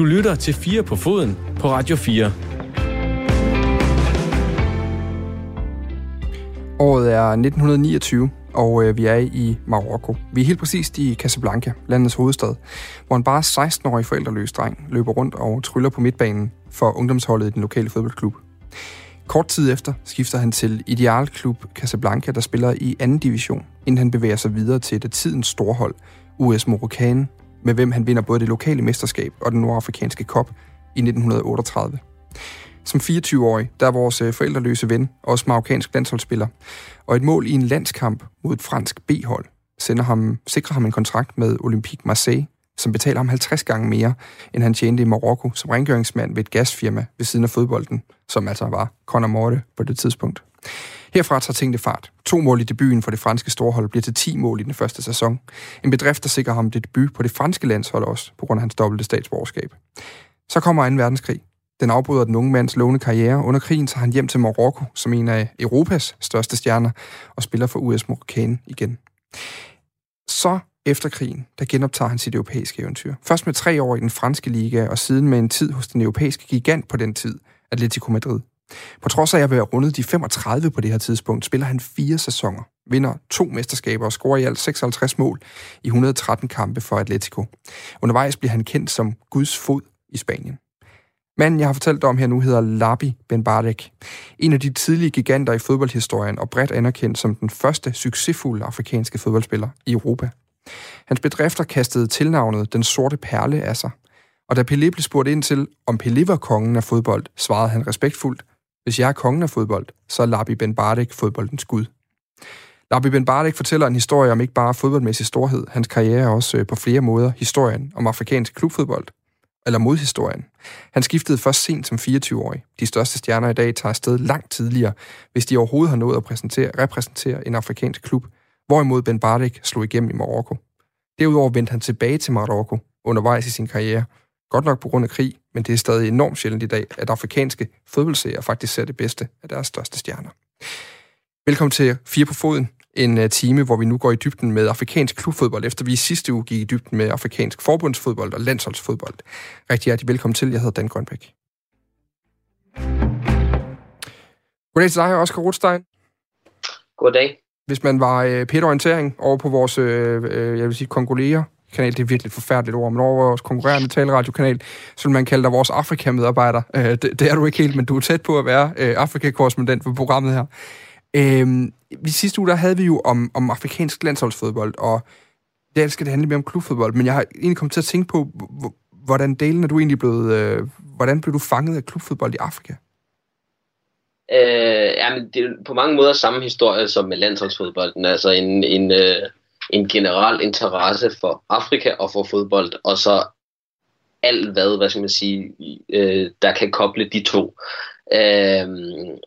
Du lytter til 4 på foden på Radio 4. Året er 1929, og vi er i Marokko. Vi er helt præcist i Casablanca, landets hovedstad, hvor en bare 16-årig forældreløs dreng løber rundt og tryller på midtbanen for ungdomsholdet i den lokale fodboldklub. Kort tid efter skifter han til Idealklub Casablanca, der spiller i 2. division, inden han bevæger sig videre til det tidens storhold, US-Morokkanen, med hvem han vinder både det lokale mesterskab og den nordafrikanske kop i 1938. Som 24-årig, der er vores forældreløse ven, også marokkansk landsholdsspiller, og et mål i en landskamp mod et fransk B-hold sikrer ham en kontrakt med Olympique Marseille, som betaler ham 50 gange mere, end han tjente i Marokko som rengøringsmand ved et gasfirma ved siden af fodbolden, som altså var Conor Morte på det tidspunkt. Herfra tager tingene fart. 2 mål i debuten for det franske storhold bliver til 10 mål i den første sæson. En bedrift, der sikrer ham det debut på det franske landshold også, på grund af hans dobbelte statsborgerskab. Så kommer 2. verdenskrig. Den afbryder den unge mands lovende karriere. Under krigen tager han hjem til Marokko som en af Europas største stjerner og spiller for US-Morokkanen igen. Så efter krigen, der genoptager han sit europæiske eventyr. Først med 3 år i den franske liga, og siden med en tid hos den europæiske gigant på den tid, Atlético Madrid. På trods af at jeg vil have rundet de 35 på det her tidspunkt, spiller han 4 sæsoner, vinder 2 mesterskaber og scorer i alt 56 mål i 113 kampe for Atlético. Undervejs bliver han kendt som Guds fod i Spanien. Manden, jeg har fortalt om her nu, hedder Larbi Ben Barek. En af de tidlige giganter i fodboldhistorien og bredt anerkendt som den første succesfulde afrikanske fodboldspiller i Europa. Hans bedrifter kastede tilnavnet Den Sorte Perle af sig. Og da Pelé blev spurgt ind til, om Pelé var kongen af fodbold, svarede han respektfuldt: "Hvis jeg er kongen af fodbold, så er Larbi Ben Barek fodboldens gud." Larbi Ben Barek fortæller en historie om ikke bare fodboldmæssig storhed. Hans karriere er også på flere måder historien om afrikansk klubfodbold, eller modhistorien. Han skiftede først sent som 24-årig. De største stjerner i dag tager afsted langt tidligere, hvis de overhovedet har nået at repræsentere en afrikansk klub, hvorimod Ben Barek slog igennem i Marokko. Derudover vendte han tilbage til Marokko undervejs i sin karriere. Godt nok på grund af krig, men det er stadig enormt sjældent i dag, at afrikanske fodboldseere faktisk ser det bedste af deres største stjerner. Velkommen til 4 på foden, en time, hvor vi nu går i dybden med afrikansk klubfodbold, efter vi sidste uge gik i dybden med afrikansk forbundsfodbold og landsholdsfodbold. Rigtig hjertelig velkommen til. Jeg hedder Dan Grønbæk. Goddag til dig, Oscar Rothstein. Goddag. Hvis man var pæt-orientering over på vores, jeg vil sige, kongolerer-kanal, det er virkelig et forfærdeligt ord, men over vores konkurrerende taleradiokanal, så vil man kalde dig vores Afrika-medarbejder. Det er du ikke helt, men du er tæt på at være Afrika-korrespondent for programmet her. I sidste uge, der havde vi jo om afrikansk landsholdsfodbold, og der skal det handle mere om klubfodbold, men jeg har egentlig kommet til at tænke på, hvordan blev du fanget af klubfodbold i Afrika? Jamen, det er på mange måder samme historie som med landsholdsfodbolden, altså en generel interesse for Afrika og for fodbold, og så alt hvad skal man sige, der kan koble de to.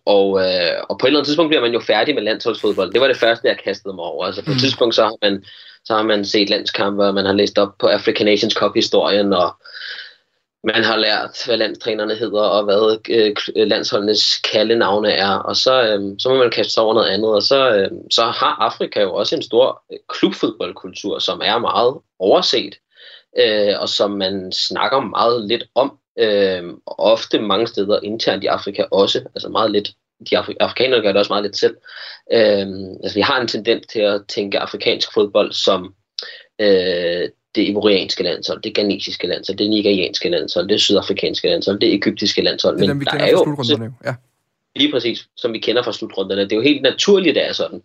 Og på et eller andet tidspunkt bliver man jo færdig med landsholdsfodbold. Det var det første, jeg kastede mig over. Altså på et tidspunkt, så har man set landskampe, og man har læst op på African Nations Cup-historien, og man har lært, hvad landstrænerne hedder, og hvad landsholdenes kaldenavne er, og så må man kaste sig over noget andet, og så har Afrika jo også en stor klubfodboldkultur, som er meget overset, og som man snakker meget lidt om, ofte mange steder internt i Afrika også, altså meget lidt. De afrikanere gør det også meget lidt selv. Altså vi har en tendens til at tænke afrikansk fodbold som det ivorianske landshold, det ghanesiske landshold, det nigerianske landshold, det sydafrikanske landshold, det egyptiske landshold. Men der er jo, ja, lige præcis, som vi kender fra slutrunderne. Det er jo helt naturligt, det er sådan.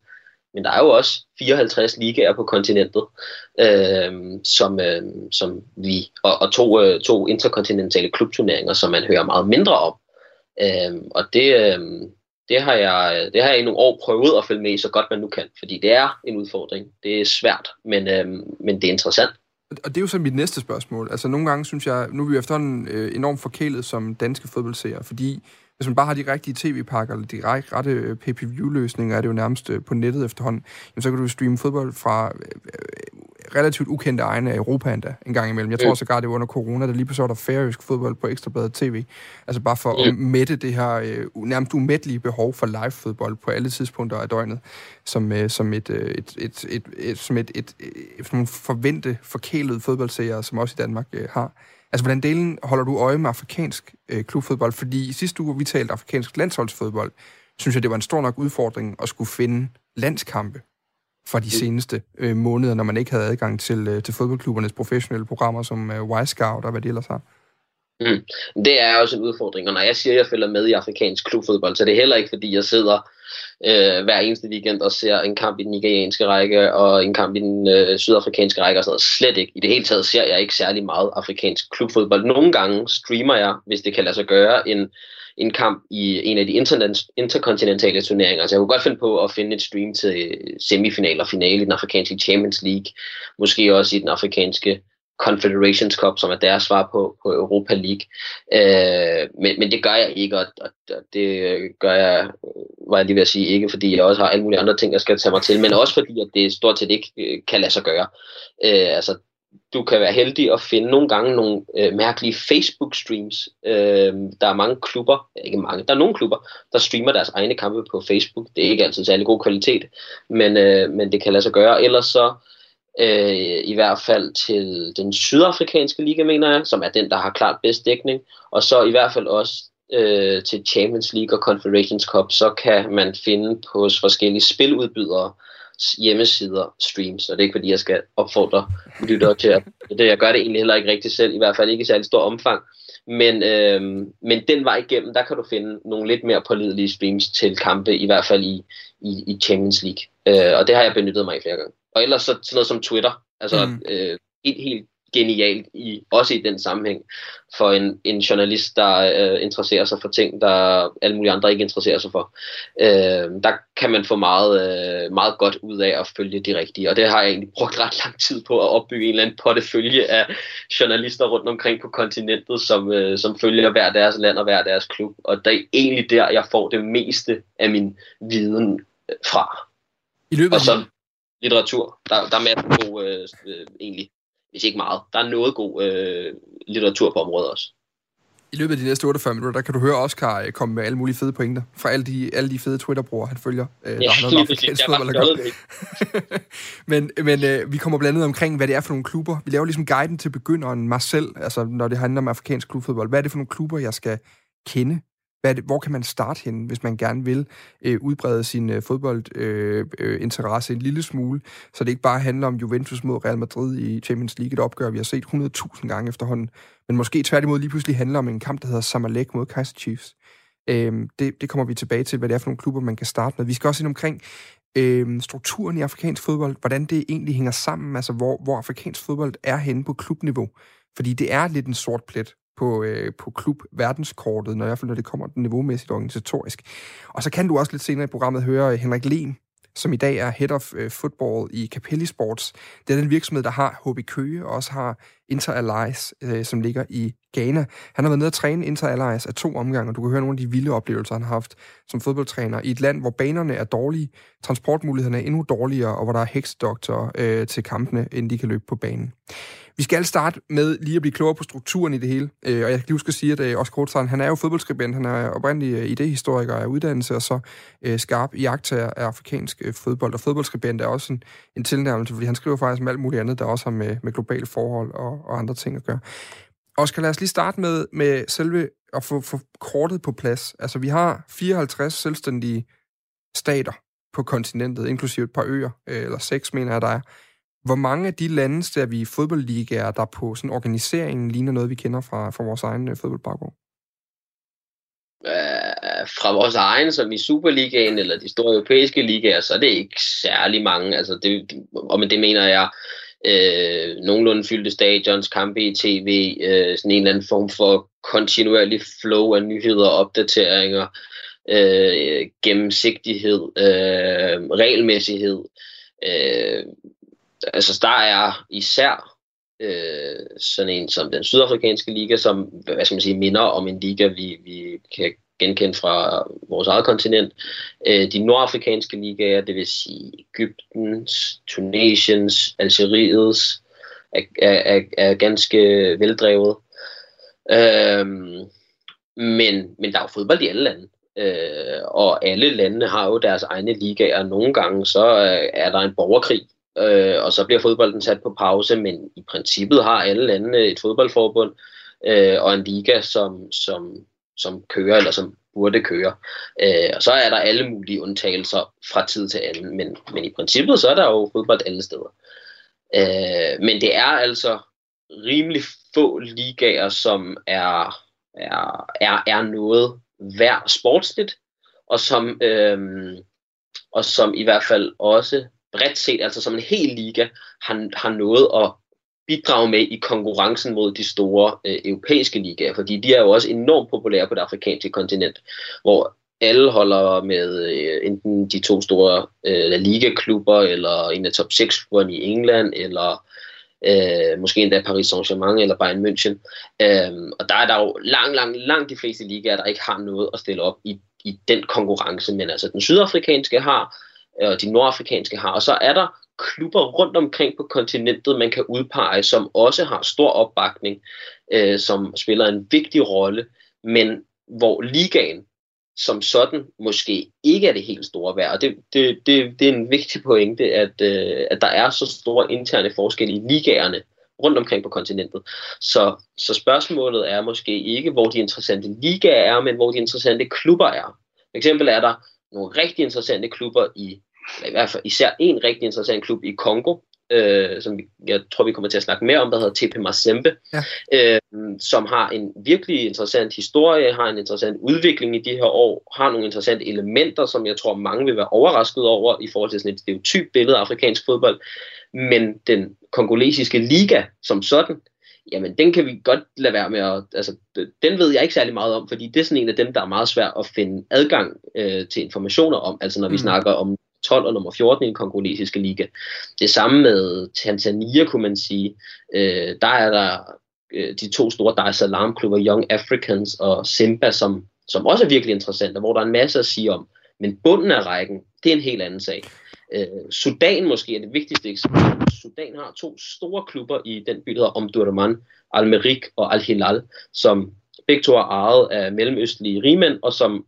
Men der er jo også 54 ligaer på kontinentet, som vi, og to interkontinentale klubturneringer, som man hører meget mindre om. Og det har jeg i nogle år prøvet at følge med i, så godt man nu kan, fordi det er en udfordring. Det er svært, men det er interessant. Og det er jo så mit næste spørgsmål. Altså nogle gange synes jeg, nu er vi efterhånden enormt forkælet som danske fodboldseere, fordi hvis man bare har de rigtige tv-pakker, eller de rette pay-per-view-løsninger, er det jo nærmest på nettet efterhånden, jamen, så kan du streame fodbold fra relativt ukendte egne af Europa endda, en gang imellem. Jeg tror sågar, det var under corona, der lige pludselig var der færøsk fodbold på Ekstrabladet TV. Altså bare for at mætte det her nærmest umættelige behov for live-fodbold på alle tidspunkter af døgnet, som nogle forvente, forkælede fodboldseere, som også i Danmark har. Altså, hvordan delen holder du øje med afrikansk klubfodbold? Fordi sidste uge, vi talte afrikansk landsholdsfodbold, synes jeg, det var en stor nok udfordring at skulle finde landskampe fra de seneste måneder, når man ikke havde adgang til fodboldklubbernes professionelle programmer som Wyscout og hvad det ellers har. Det er også en udfordring, og når jeg siger, at jeg følger med i afrikansk klubfodbold, så det er heller ikke, fordi jeg sidder hver eneste weekend og ser en kamp i den nigerianske række og en kamp i den sydafrikanske række og sådan noget. Slet ikke. I det hele taget ser jeg ikke særlig meget afrikansk klubfodbold. Nogle gange streamer jeg, hvis det kan lade sig gøre, en kamp i en af de interkontinentale turneringer. Så jeg kunne godt finde på at finde et stream til semifinal og finale i den afrikanske Champions League. Måske også i den afrikanske Confederations Cup, som er deres svar på Europa League. Men det gør jeg ikke, og det gør jeg, var jeg lige ved at sige, ikke fordi jeg også har alle mulige andre ting, jeg skal tage mig til, men også fordi, at det stort set ikke kan lade sig gøre. Altså, du kan være heldig at finde nogle gange nogle mærkelige Facebook-streams. Der er mange klubber, ikke mange, der er nogle klubber, der streamer deres egne kampe på Facebook. Det er ikke altid særlig god kvalitet, men det kan lade sig gøre. Ellers så i hvert fald til den sydafrikanske liga, mener jeg, som er den, der har klart bedst dækning, og så i hvert fald også til Champions League og Confederations Cup, så kan man finde på forskellige spiludbydere hjemmesider streams, og det er ikke fordi, jeg skal opfordre lyttere til at det. Jeg gør det egentlig heller ikke rigtig selv, i hvert fald ikke i særlig stor omfang, men den vej igennem, der kan du finde nogle lidt mere pålidelige streams til kampe, i hvert fald i Champions League, og det har jeg benyttet mig i flere gange. Og ellers så sådan noget som Twitter, altså helt genialt, også i den sammenhæng, for en journalist, der interesserer sig for ting, der alle mulige andre ikke interesserer sig for. Der kan man få meget godt ud af at følge de rigtige, og det har jeg egentlig brugt ret lang tid på, at opbygge en eller anden portefølje af journalister rundt omkring på kontinentet, som følger hver deres land og hver deres klub, og det er egentlig der, jeg får det meste af min viden fra. I løbet af litteratur. Der er masser af god, egentlig, hvis ikke meget. Der er noget god litteratur på området også. I løbet af de næste 48 minutter, der kan du høre Oscar komme med alle mulige fede pointer fra alle de fede Twitter-brugere, han følger. Ja, Men vi kommer blandt andet omkring, hvad det er for nogle klubber. Vi laver ligesom guiden til begynderen, mig selv, altså når det handler om afrikansk klubfodbold. Hvad er det for nogle klubber, jeg skal kende? Hvor kan man starte henne, hvis man gerne vil udbrede sin fodboldinteresse en lille smule, så det ikke bare handler om Juventus mod Real Madrid i Champions League, et opgør, vi har set 100.000 gange efterhånden, men måske tværtimod lige pludselig handler om en kamp, der hedder Zamalek mod Kaizer Chiefs. Det kommer vi tilbage til, hvad det er for nogle klubber, man kan starte med. Vi skal også ind omkring strukturen i afrikansk fodbold, hvordan det egentlig hænger sammen, altså hvor afrikansk fodbold er henne på klubniveau, fordi det er lidt en sort plet på klub-verdenskortet, i hvert fald når det kommer niveaumæssigt og organisatorisk. Og så kan du også lidt senere i programmet høre Henrik Lehn, som i dag er Head of Football i Capelli Sports. Det er den virksomhed, der har HB Køge, og også har Inter Allies, som ligger i Ghana. Han har været nede og træne Inter Allies af 2 omgange, og du kan høre nogle af de vilde oplevelser, han har haft som fodboldtræner i et land, hvor banerne er dårlige, transportmulighederne er endnu dårligere, og hvor der er heksedoktorer til kampene, inden de kan løbe på banen. Vi skal starte med lige at blive klogere på strukturen i det hele, og jeg kan lige huske at sige, at Oscar Rothstein, han er jo fodboldskribent, han er oprindelig idéhistoriker af uddannelse, og så skarp iagttager af afrikansk fodbold, og fodboldskribent er også en tilnærmelse, fordi han skriver faktisk om alt muligt andet, der også har med globale forhold og andre ting at gøre. Oscar, lad os lige starte med selve at få kortet på plads. Altså, vi har 54 selvstændige stater på kontinentet, inklusive et par øer, eller 6, mener jeg, der er. Hvor mange af de lande ser vi i fodboldligaer, der på sådan organiseringen ligner noget, vi kender fra vores egen fodboldbaggrund? Fra vores egen, som i Superligaen eller de store europæiske ligaer, så er det ikke særlig mange. Altså og med det mener jeg nogenlunde fyldte stadions, kampe i tv, sådan en eller anden form for kontinuerlig flow af nyheder og opdateringer, gennemsigtighed, regelmæssighed. Altså der er især sådan en som den sydafrikanske liga, som hvad skal man sige, minder om en liga, vi kan genkende fra vores eget kontinent. De nordafrikanske ligaer, det vil sige Egyptens, Tunesiens, Algeriets, er ganske veldrevet. Men der er jo fodbold i alle lande. Og alle landene har jo deres egne ligaer. Nogle gange så er der en borgerkrig og så bliver fodbolden sat på pause, men i princippet har alle landene et fodboldforbund og en liga, som kører, eller som burde køre. Og så er der alle mulige undtagelser fra tid til anden, men i princippet så er der jo fodbold alle steder. Men det er altså rimelig få ligaer, som er noget værd sportsligt, og som i hvert fald også bredt set, altså som en hel liga, har noget at bidrage med i konkurrencen mod de store europæiske ligaer, fordi de er jo også enormt populære på det afrikanske kontinent, hvor alle holder med enten de to store La Liga-klubber, eller en af top 6-klubberne i England, eller måske endda Paris Saint-Germain eller Bayern München. Og der er der jo langt de fleste ligaer, der ikke har noget at stille op i den konkurrence, men altså den sydafrikanske har, og de nordafrikanske har, og så er der klubber rundt omkring på kontinentet, man kan udpege, som også har stor opbakning, som spiller en vigtig rolle, men hvor ligaen som sådan måske ikke er det helt store værd. Og det er en vigtig pointe, at der er så store interne forskelle i ligaerne rundt omkring på kontinentet. Så spørgsmålet er måske ikke, hvor de interessante ligaer er, men hvor de interessante klubber er. For eksempel er der nogle rigtig interessante klubber i hvert fald især en rigtig interessant klub i Kongo, som jeg tror, vi kommer til at snakke mere om, der hedder TP Mazembe, ja. Som har en virkelig interessant historie, har en interessant udvikling i de her år, har nogle interessante elementer, som jeg tror, mange vil være overrasket over i forhold til sådan et stereotyp billede af afrikansk fodbold. Men den kongolesiske liga som sådan, jamen den kan vi godt lade være med at, altså den ved jeg ikke særlig meget om, fordi det er sådan en af dem, der er meget svært at finde adgang til informationer om, altså når vi snakker om 12 og nummer 14 i den kongolesiske liga. Det samme med Tanzania, kunne man sige. Der er der de to store Dar es Salaam-klubber, Young Africans og Simba, som også er virkelig interessante, hvor der er en masse at sige om. Men bunden af rækken, det er en helt anden sag. Sudan måske er det vigtigste eksempel. Sudan har to store klubber i den by, der hedder Omdurman, Al-Merrik og Al Hilal, som begge to er ejet af mellemøstlige rigmænd, og som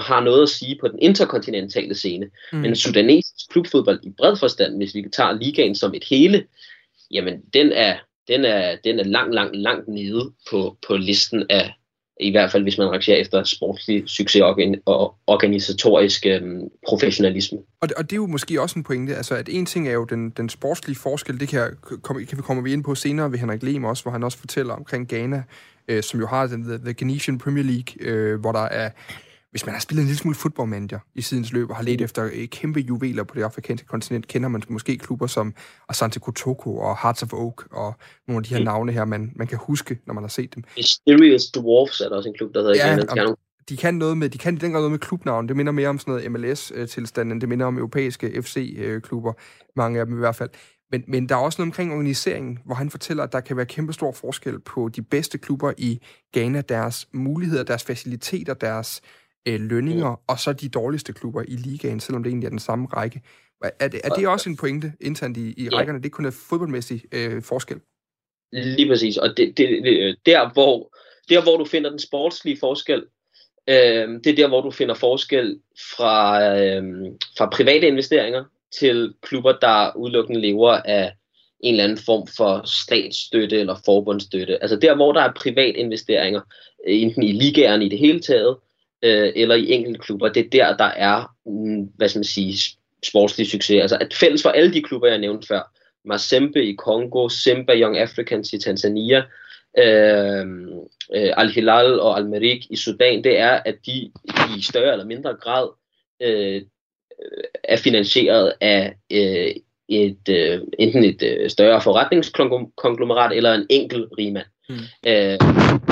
har noget at sige på den interkontinentale scene. Men sudanesisk klubfodbold i bred forstand, hvis vi tager ligaen som et hele, jamen den er langt nede på listen af, i hvert fald hvis man rangerer efter sportslig succes og organisatorisk professionalisme. Og det er jo måske også en pointe, altså at en ting er jo den sportslige forskel, det kommer vi ind på senere ved Henrik Lehm også, hvor han også fortæller omkring Ghana, som jo har The Ghanaian Premier League, hvor der er, hvis man har spillet en lille smule fodboldmanager i sidens løb og har ledt efter kæmpe juveler på det afrikanske kontinent, kender man måske klubber som Asante Kotoko og Hearts of Oak og nogle af de her navne her, man kan huske, når man har set dem. Mysterious Dwarfs er der også en klub, der hedder De kan noget med klubnavn. Det minder mere om sådan noget MLS-tilstanden, det minder om europæiske FC-klubber, mange af dem i hvert fald. Men der er også noget omkring organiseringen, hvor han fortæller, at der kan være kæmpestor forskel på de bedste klubber i Ghana, deres muligheder, deres faciliteter, deres lønninger, og så de dårligste klubber i ligaen, selvom det egentlig er den samme række. Er det også en pointe internt i rækkerne? Det er kun en fodboldmæssig forskel. Lige præcis, og der hvor du finder den sportslige forskel, det er der, hvor du finder forskel fra private investeringer, til klubber, der udelukkende lever af en eller anden form for statsstøtte eller forbundsstøtte. Altså der, hvor der er privat investeringer, enten i ligaerne i det hele taget, eller i enkelte klubber, det er der er, hvad skal man sige, sportslig succes. Altså at fælles for alle de klubber, jeg nævnte før, Mazembe i Kongo, Simba, Young Africans i Tanzania, Al Hilal og Al Merrik i Sudan, det er, at de i større eller mindre grad er finansieret af enten et større forretningskonglomerat eller en enkelt rigmand,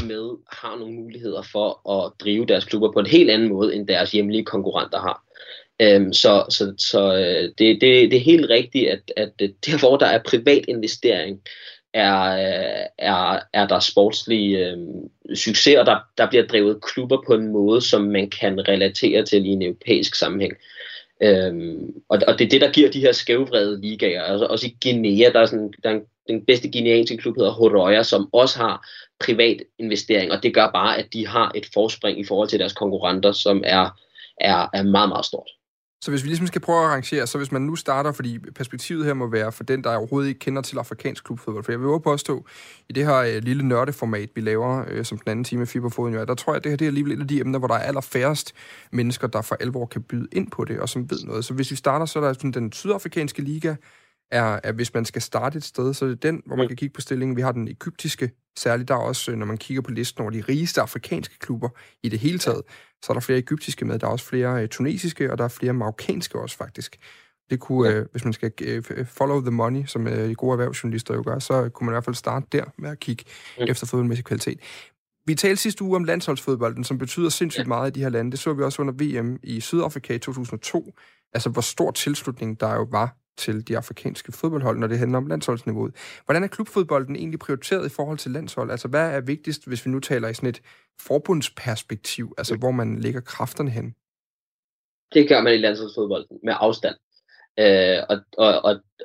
med har nogle muligheder for at drive deres klubber på en helt anden måde, end deres hjemlige konkurrenter har. Det er helt rigtigt, at der, hvor der er privat investering, er der sportslige succes, og der bliver drevet klubber på en måde, som man kan relatere til i en europæisk sammenhæng. Og det er det, der giver de her skævvrede ligaer. Altså, også i Guinea, den bedste guineanske klub hedder Horoya, som også har privat investering, og det gør bare, at de har et forspring i forhold til deres konkurrenter, som er meget, meget stort. Så hvis vi ligesom skal prøve at arrangere, så hvis man nu starter, fordi perspektivet her må være for den, der overhovedet ikke kender til afrikansk klubfodbold, for jeg vil jo påstå, i det her lille nørdeformat, vi laver, som den anden time af Fiberfoden jo er, der tror jeg, at det her det er alligevel et af de emner, hvor der er allerfærrest mennesker, der for alvor kan byde ind på det, og som ved noget. Så hvis vi starter, så er der sådan, den sydafrikanske liga, er, hvis man skal starte et sted, så er det den, hvor man kan kigge på stillingen. Vi har den egyptiske, særligt der også, når man kigger på listen over de rigeste afrikanske klubber i det hele taget, så er der flere egyptiske med, der er også flere tunesiske, og der er flere marokkanske også faktisk. Det kunne, hvis man skal follow the money, som de gode erhvervsjournalister jo gør, så kunne man i hvert fald starte der med at kigge efter fodboldmæssig kvalitet. Vi talte sidste uge om landsholdsfodbolden, som betyder sindssygt meget i de her lande. Det så vi også under VM i Sydafrika i 2002, altså hvor stor tilslutning der jo var til de afrikanske fodboldhold, når det handler om landsholdsniveauet. Hvordan er klubfodbolden egentlig prioriteret i forhold til landshold? Altså, hvad er vigtigst, hvis vi nu taler i sådan et forbundsperspektiv, altså hvor man lægger kræfterne hen? Det gør man i landsholdsfodbolden med afstand.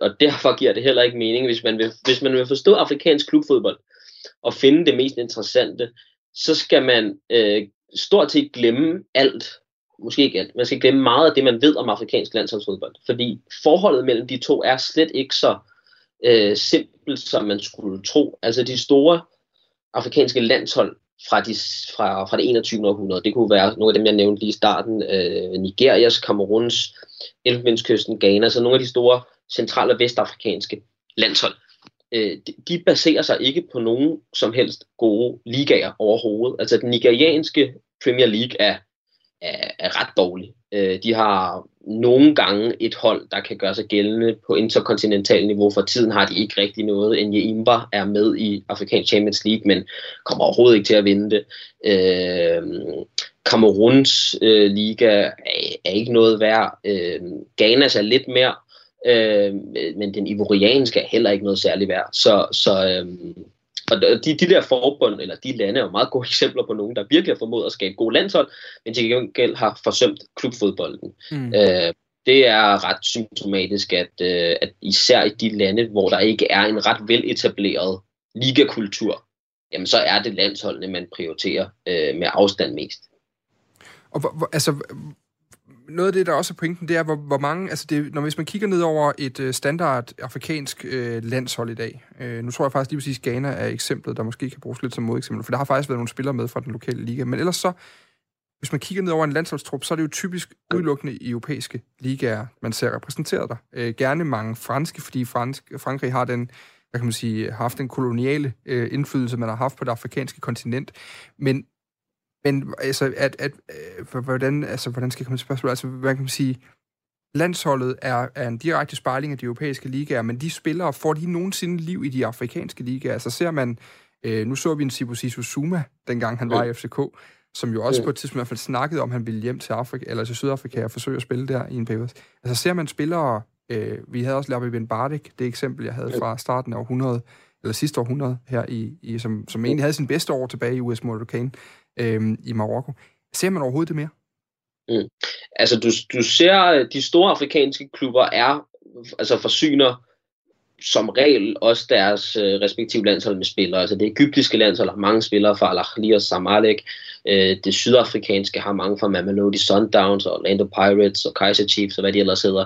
Og derfor giver det heller ikke mening, hvis man vil forstå afrikansk klubfodbold og finde det mest interessante, så skal man stort set glemme alt. Måske ikke alt. Man skal glemme meget af det, man ved om afrikansk landsholdsfodbold. Fordi forholdet mellem de to er slet ikke så simpelt, som man skulle tro. Altså de store afrikanske landshold fra det 21. århundrede, det kunne være nogle af dem, jeg nævnte lige i starten, Nigerias, Kameruns, Elfenbenskysten, Ghana, så nogle af de store central- og vestafrikanske landshold. De baserer sig ikke på nogen som helst gode ligaer overhovedet. Altså den nigerianske Premier League er ret dårlig. De har nogle gange et hold, der kan gøre sig gældende på interkontinental niveau. For tiden har de ikke rigtig noget. Enje Imba er med i African Champions League, men kommer overhovedet ikke til at vinde det. Kameruns liga er ikke noget værd. Ghanas er lidt mere, men den ivorianske er heller ikke noget særligt værd. Og de der forbund, eller de lande, er jo meget gode eksempler på nogen, der virkelig har formået at skabe gode landshold, men til gengæld har forsømt klubfodbolden. Det er ret symptomatisk, at især i de lande, hvor der ikke er en ret veletableret ligakultur, jamen så er det landsholdene, man prioriterer med afstand mest. Noget af det, der også er pointen, det er, hvor mange... Altså det, hvis man kigger ned over et standard afrikansk landshold i dag, nu tror jeg faktisk lige præcis, Ghana er eksemplet, der måske kan bruges lidt som modeksempel, for der har faktisk været nogle spillere med fra den lokale liga. Men ellers så, hvis man kigger ned over en landsholdstrup, så er det jo typisk udelukkende europæiske ligaer, man ser repræsenteret der. Gerne mange franske, fordi Frankrig har den... Hvad kan man sige, haft den koloniale indflydelse, man har haft på det afrikanske kontinent. Men altså, hvordan skal jeg komme til spørgsmålet? Altså, hvad kan man sige? Landsholdet er en direkte spejling af de europæiske ligaer, men de spillere, får de nogensinde liv i de afrikanske ligaer? Altså ser man, nu så vi en Siposus Zuma, dengang han var i FCK, som jo også på et tidspunkt i hvert fald snakkede om, at han ville hjem til Afrika, eller til Sydafrika og forsøge at spille der i en periode. Altså ser man spillere, vi havde også Larbi Ben Barek, det eksempel, jeg havde fra starten af århundredet, eller sidste århundrede her, som egentlig havde sin bedste år tilbage i US-Morokkanen i Marokko. Ser man overhovedet det mere? Altså, du ser, de store afrikanske klubber forsyner som regel også deres respektive landshold med spillere. Altså det egyptiske landshold har mange spillere fra Al Ahly og Zamalek. Det sydafrikanske har mange fra Mamelodi Sundowns og Orlando Pirates og Kaizer Chiefs og hvad de ellers hedder.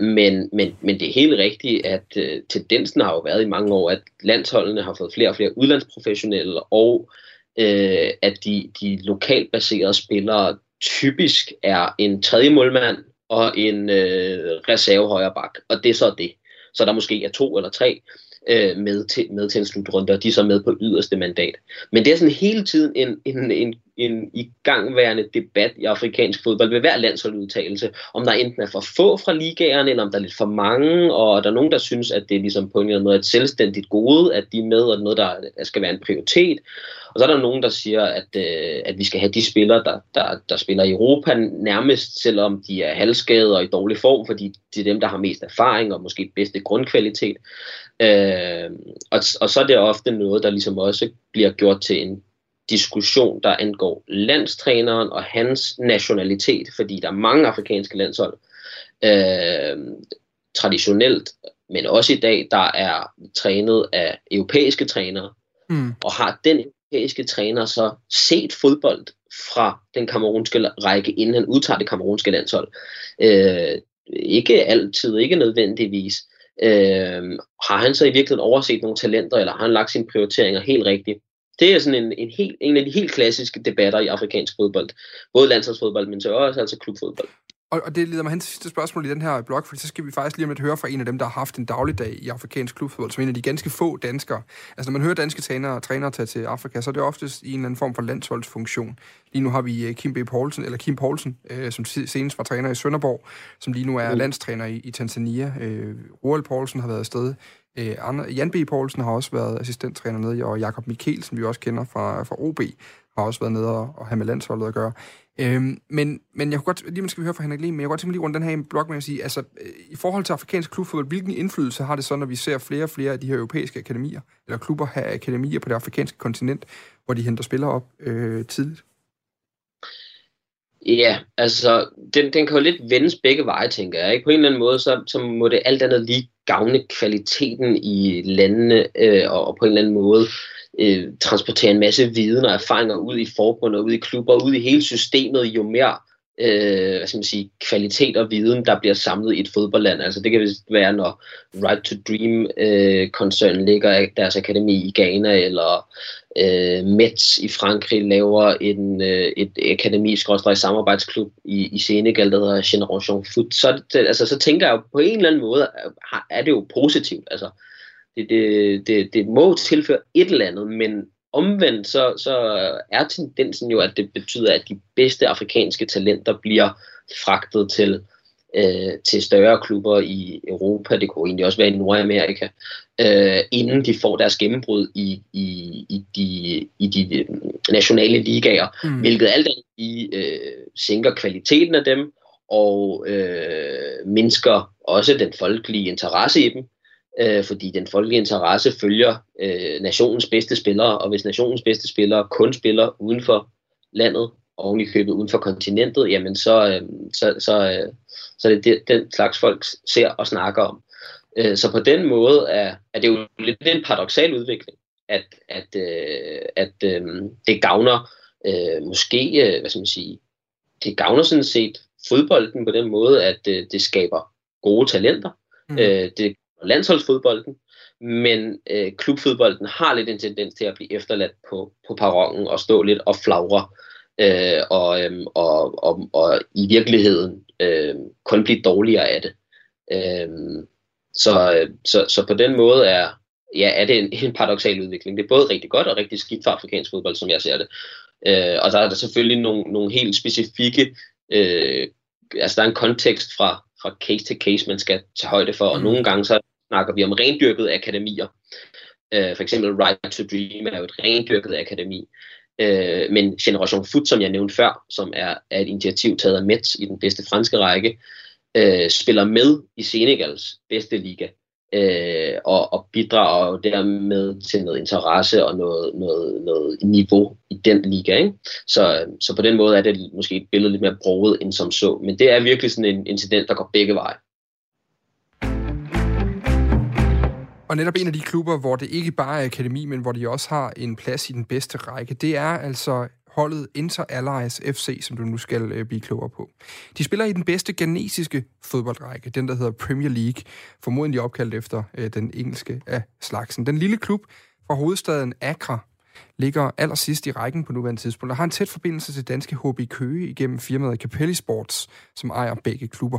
Men det er helt rigtigt, at tendensen har jo været i mange år, at landsholdene har fået flere og flere udlandsprofessionelle, og at de lokalt baserede spillere typisk er en tredje målmand og en reserve højre bak, og det er så det. Så der måske er 2 eller 3 med til en slutrunde, og de er så med på yderste mandat. Men det er sådan hele tiden en igangværende debat i afrikansk fodbold ved hver landsholdudtalelse, om der enten er for få fra ligaerne, eller om der er lidt for mange, og der er nogen, der synes, at det er ligesom på en eller anden måde et selvstændigt gode, at de er med, og noget, der skal være en prioritet. Og så er der nogen, der siger, at vi skal have de spillere, der spiller i Europa nærmest, selvom de er halvskadede og i dårlig form, fordi det er dem, der har mest erfaring og måske bedste grundkvalitet. Og så er det ofte noget, der ligesom også bliver gjort til en diskussion, der angår landstræneren og hans nationalitet, fordi der er mange afrikanske landshold traditionelt, men også i dag, der er trænet af europæiske trænere, og har den europæiske træner så set fodbold fra den kamerunske række, inden han udtager det kamerunske landshold. Ikke altid, ikke nødvendigvis. Har han så i virkeligheden overset nogle talenter, eller har han lagt sine prioriteringer helt rigtigt? Det er sådan en af de helt klassiske debatter i afrikansk fodbold. Både landsholdsfodbold, men så også altså klubfodbold. Og det leder mig hen til sidste spørgsmål i den her blog, for så skal vi faktisk lige om lidt høre fra en af dem, der har haft en dagligdag i afrikansk klubfodbold, som en af de ganske få danskere. Altså når man hører danske trænere tage til Afrika, så er det oftest i en eller anden form for landsholdsfunktion. Lige nu har vi Kim Poulsen, som senest var træner i Sønderborg, som lige nu er landstræner i Tanzania. Roald Poulsen har været afsted. Jan B. Poulsen har også været assistenttræner nede, og Jakob Mikkelsen, som vi også kender fra OB, har også været nede og have med landsholdet at gøre. Men jeg kunne godt, lige måske vi høre fra Henrik Lehmann, men jeg kunne godt tænke mig lige rundt den her blog med at sige, altså i forhold til afrikansk klubfodbold, hvilken indflydelse har det så, når vi ser flere og flere af de her europæiske akademier, eller klubber have akademier på det afrikanske kontinent, hvor de henter spillere op tidligt? Ja, altså den kan jo lidt vendes begge veje, tænker jeg. Ikke? På en eller anden måde, så må det alt andet lige gavne kvaliteten i landene, og på en eller anden måde transportere en masse viden og erfaringer ud i forbund og ud i klubber og ud i hele systemet, jo mere kvalitet og viden, der bliver samlet i et fodboldland. Altså det kan vist være, når Right to Dream-koncernen ligger deres akademi i Ghana, eller Metz i Frankrig laver et akademi-samarbejdsklub i Senegal, der hedder Generation Foot. Så tænker jeg jo, på en eller anden måde, er det jo positivt. Altså, det må tilføre et eller andet, men omvendt så er tendensen jo, at det betyder, at de bedste afrikanske talenter bliver fragtet til større klubber i Europa, det kunne egentlig også være i Nordamerika, inden de får deres gennembrud i de nationale ligaer, hvilket alt andet sænker kvaliteten af dem og mindsker også den folkelige interesse i dem. Fordi den folkelige interesse følger nationens bedste spillere, og hvis nationens bedste spillere kun spiller uden for landet, og oven i købet uden for kontinentet, jamen så er det den slags folk ser og snakker om. Så på den måde er det jo lidt en paradoksal udvikling, at det gavner det gavner sådan set fodbolden på den måde, at det skaber gode talenter. Det landsholdsfodbolden, men klubfodbolden har lidt en tendens til at blive efterladt på perronen og stå lidt og flagre og i virkeligheden kun blive dårligere af det. Så på den måde er det en paradoksal udvikling. Det er både rigtig godt og rigtig skidt for afrikansk fodbold, som jeg ser det. Og så er der selvfølgelig nogle helt specifikke der er en kontekst fra case til case, man skal tage højde for, og nogle gange så snakker vi om rendyrket akademier. For eksempel Right to Dream er jo et rendyrket akademi. Men Generation Foot, som jeg nævnte før, som er et initiativ taget af Metz i den bedste franske række, spiller med i Senegals bedste liga og bidrager dermed til noget interesse og noget niveau i den liga. Ikke? Så på den måde er det måske et billede lidt mere broget end som så. Men det er virkelig sådan en incident, der går begge veje. Og netop en af de klubber, hvor det ikke bare er akademi, men hvor de også har en plads i den bedste række, det er altså holdet Inter Allies FC, som du nu skal blive klogere på. De spiller i den bedste ghanesiske fodboldrække, den der hedder Premier League, formodentlig opkaldt efter den engelske af slagsen. Den lille klub fra hovedstaden Accra ligger allersidst i rækken på nuværende tidspunkt, og har en tæt forbindelse til danske HB Køge igennem firmaet Capelli Sports, som ejer begge klubber.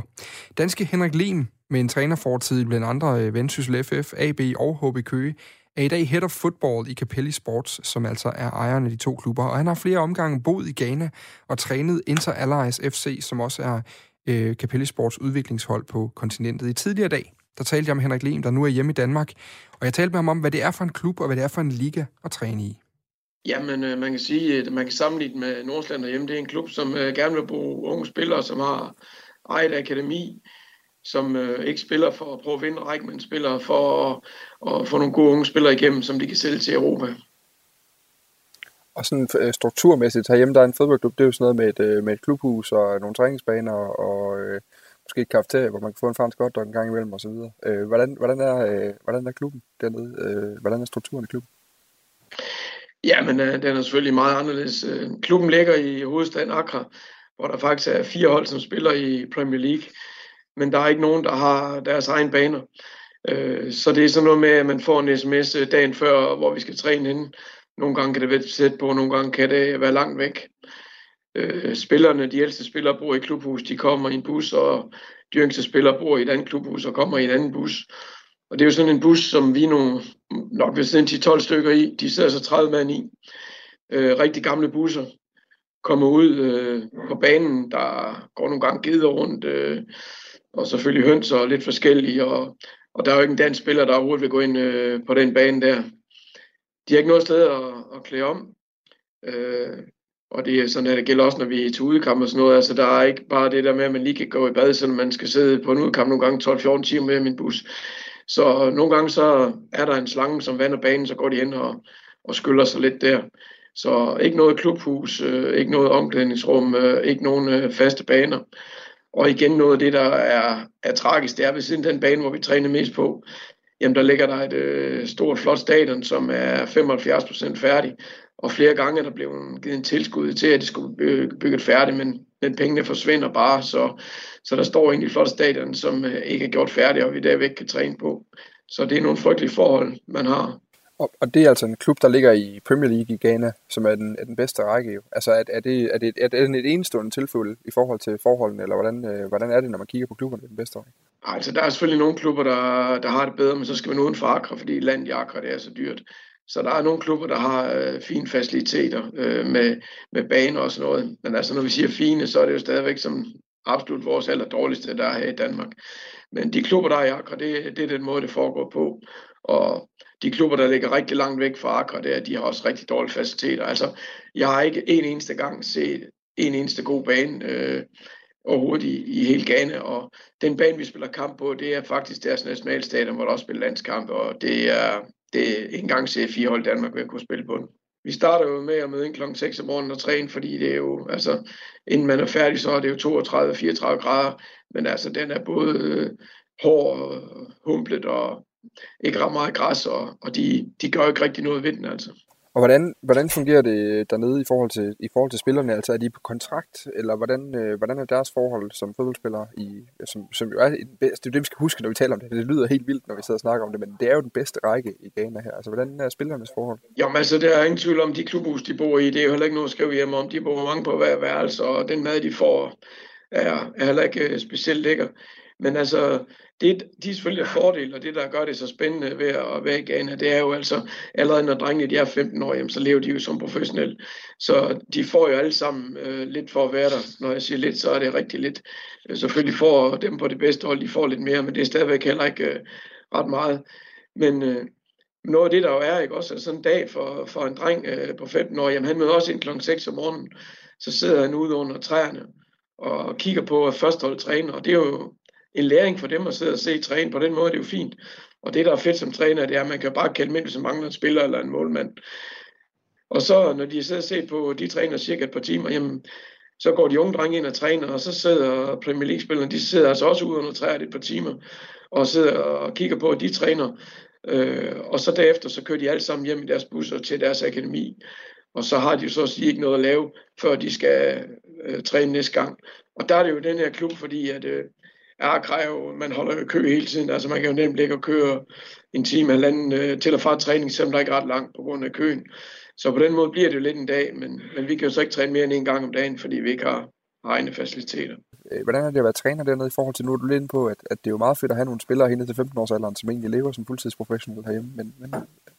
Danske Henrik Lehmann, med en trænerfortid blandt andre Vendsyssel FF, AB og HB Køge, er i dag head of football i Capelli Sports, som altså er ejeren af de to klubber. Og han har flere omgange boet i Ghana og trænet Inter Allies FC, som også er Capelli Sports udviklingshold på kontinentet. I tidligere dag, der talte jeg med Henrik Lehmann, der nu er hjemme i Danmark, og jeg talte med ham om, hvad det er for en klub og hvad det er for en liga at træne i. Jamen, man kan sige, at man kan sammenligne med Nordsjælland derhjemme. Det er en klub, som gerne vil bruge unge spillere, som har eget akademi, som ikke spiller for at prøve at vinde række, men spiller for at få nogle gode unge spillere igennem, som de kan sælge til Europa. Og sådan strukturmæssigt herhjemme, der er en fodboldklub, det er jo sådan noget med et klubhus og nogle træningsbaner og måske et kafeterie, hvor man kan få en fransk hotdog en gang imellem osv. Hvordan er klubben dernede? Hvordan er strukturen i klubben? Jamen, den er selvfølgelig meget anderledes. Klubben ligger i hovedstaden Accra, hvor der faktisk er 4 hold, som spiller i Premier League. Men der er ikke nogen, der har deres egen baner. Så det er sådan noget med, at man får en sms dagen før, hvor vi skal træne inden. Nogle gange kan det være tæt på, nogle gange kan det være langt væk. Spillerne, de ældste spillere bor i klubhus, de kommer i en bus, og de yngste spillere bor i et andet klubhus og kommer i en anden bus. Og det er jo sådan en bus, som vi nu nok vil sende 10-12 stykker i. De sidder så 30 mand i. Rigtig gamle busser kommer ud på banen, der går nogle gange geder rundt, og selvfølgelig hønser og lidt forskellige. Og der er jo ikke en dansk spiller, der overhovedet vil gå ind på den bane der. De har ikke noget sted at klæde om. Og det er sådan, at det gælder også, når vi er til udekamp og sådan noget. Altså, der er ikke bare det der med, at man lige kan gå i bad, selvom man skal sidde på en udekamp nogle gange 12-14 timer med min bus. Så nogle gange så er der en slange, som vander banen, så går de ind og skyller sig lidt der. Så ikke noget klubhus, ikke noget omklædningsrum, ikke nogen faste baner. Og igen noget af det, der er tragisk, det er ved siden den bane, hvor vi træner mest på. Jamen der ligger der et stort, flot stadion, som er 75% færdig. Og flere gange er der blevet givet en tilskud til, at det skulle bygget færdigt, men pengene forsvinder bare, så der står egentlig et flot stadion, som ikke er gjort færdigt, og vi derved ikke kan træne på. Så det er nogle frygtelige forhold, man har. Og det er altså en klub, der ligger i Premier League i Ghana, som er den bedste række. Altså er det et enestående tilfælde i forhold til forholdene, eller hvordan er det, når man kigger på klubberne i den bedste række? Altså der er selvfølgelig nogle klubber, der har det bedre, men så skal man uden for Accra, fordi land i Accra det er så dyrt. Så der er nogle klubber, der har fine faciliteter med baner og sådan noget. Men altså, når vi siger fine, så er det jo stadigvæk som absolut vores allerdårligste, der er her i Danmark. Men de klubber, der er i Accra, det er den måde, det foregår på. Og de klubber, der ligger rigtig langt væk fra Accra, de har også rigtig dårlige faciliteter. Altså, jeg har ikke en eneste gang set en eneste god bane overhovedet i hele Ghana. Og den bane, vi spiller kamp på, det er faktisk deres nationalstadion, hvor der også spiller landskamp, og det er ikke engang C4 hold Danmark ved at kunne spille på den. Vi starter jo med at møde ind klokken 6 om morgenen og træne, fordi det er jo, altså, inden man er færdig, så er det jo 32-34 grader. Men altså, den er både hård og humplet og ikke ret meget græs, og de gør ikke rigtig noget ved den, altså. Og hvordan fungerer det dernede i forhold til spillerne? Altså, er de på kontrakt, eller hvordan er deres forhold som fodboldspillere? Som jo er den bedste, det er det, vi skal huske, når vi taler om det. Det lyder helt vildt, når vi sidder og snakker om det, men det er jo den bedste række i Ghana her. Altså, hvordan er spillernes forhold? Jamen, altså, der er ingen tvivl om, de klubhus, de bor i, det er jo heller ikke noget at skrive hjem om. De bor mange på hver værelse, og den mad, de får, er heller ikke specielt lækker. Men altså, de er selvfølgelig en fordel, og det, der gør det så spændende ved at være i Ghana, det er jo altså, allerede når drengene de er 15 år, jamen, så lever de jo som professionelle. Så de får jo alle sammen lidt for at være der. Når jeg siger lidt, så er det rigtig lidt. Selvfølgelig får dem på det bedste hold, de får lidt mere, men det er stadigvæk heller ikke ret meget. Men noget af det, der jo er, ikke også sådan en dag for en dreng på 15 år, jamen han møder også ind klokken 6 om morgenen, så sidder han ude under træerne og kigger på førstehold træner, og det er jo en læring for dem at sidde og se træne. På den måde, det er jo fint. Og det, der er fedt som træner, det er, at man kan bare kalde dem ind, hvis man mangler en spiller eller en målmand. Og så, når de sidder og ser på, de træner cirka et par timer, jamen, så går de unge drenge ind og træner, og så sidder Premier League-spillerne, de sidder altså også ude under træet et par timer, og sidder og kigger på, at de træner. Og så derefter, så kører de alle sammen hjem i deres busser til deres akademi. Og så har de jo så at sige ikke noget at lave, før de skal træne næste gang. Og der er det jo den her klub, fordi at man holder jo kø hele tiden, altså man kan jo nemt ligge og køre en time eller halvanden til og fra træning, selvom der ikke er ret langt på grund af køen. Så på den måde bliver det jo lidt en dag, men vi kan jo så ikke træne mere end en gang om dagen, fordi vi ikke har egne faciliteter. Hvordan er det at være træner dernede i forhold til, nu er du lidt inde på, at det er jo meget fedt at have nogle spillere hernede til 15-årsalderen, som egentlig lever som fuldtidsprofessionel herhjemme, men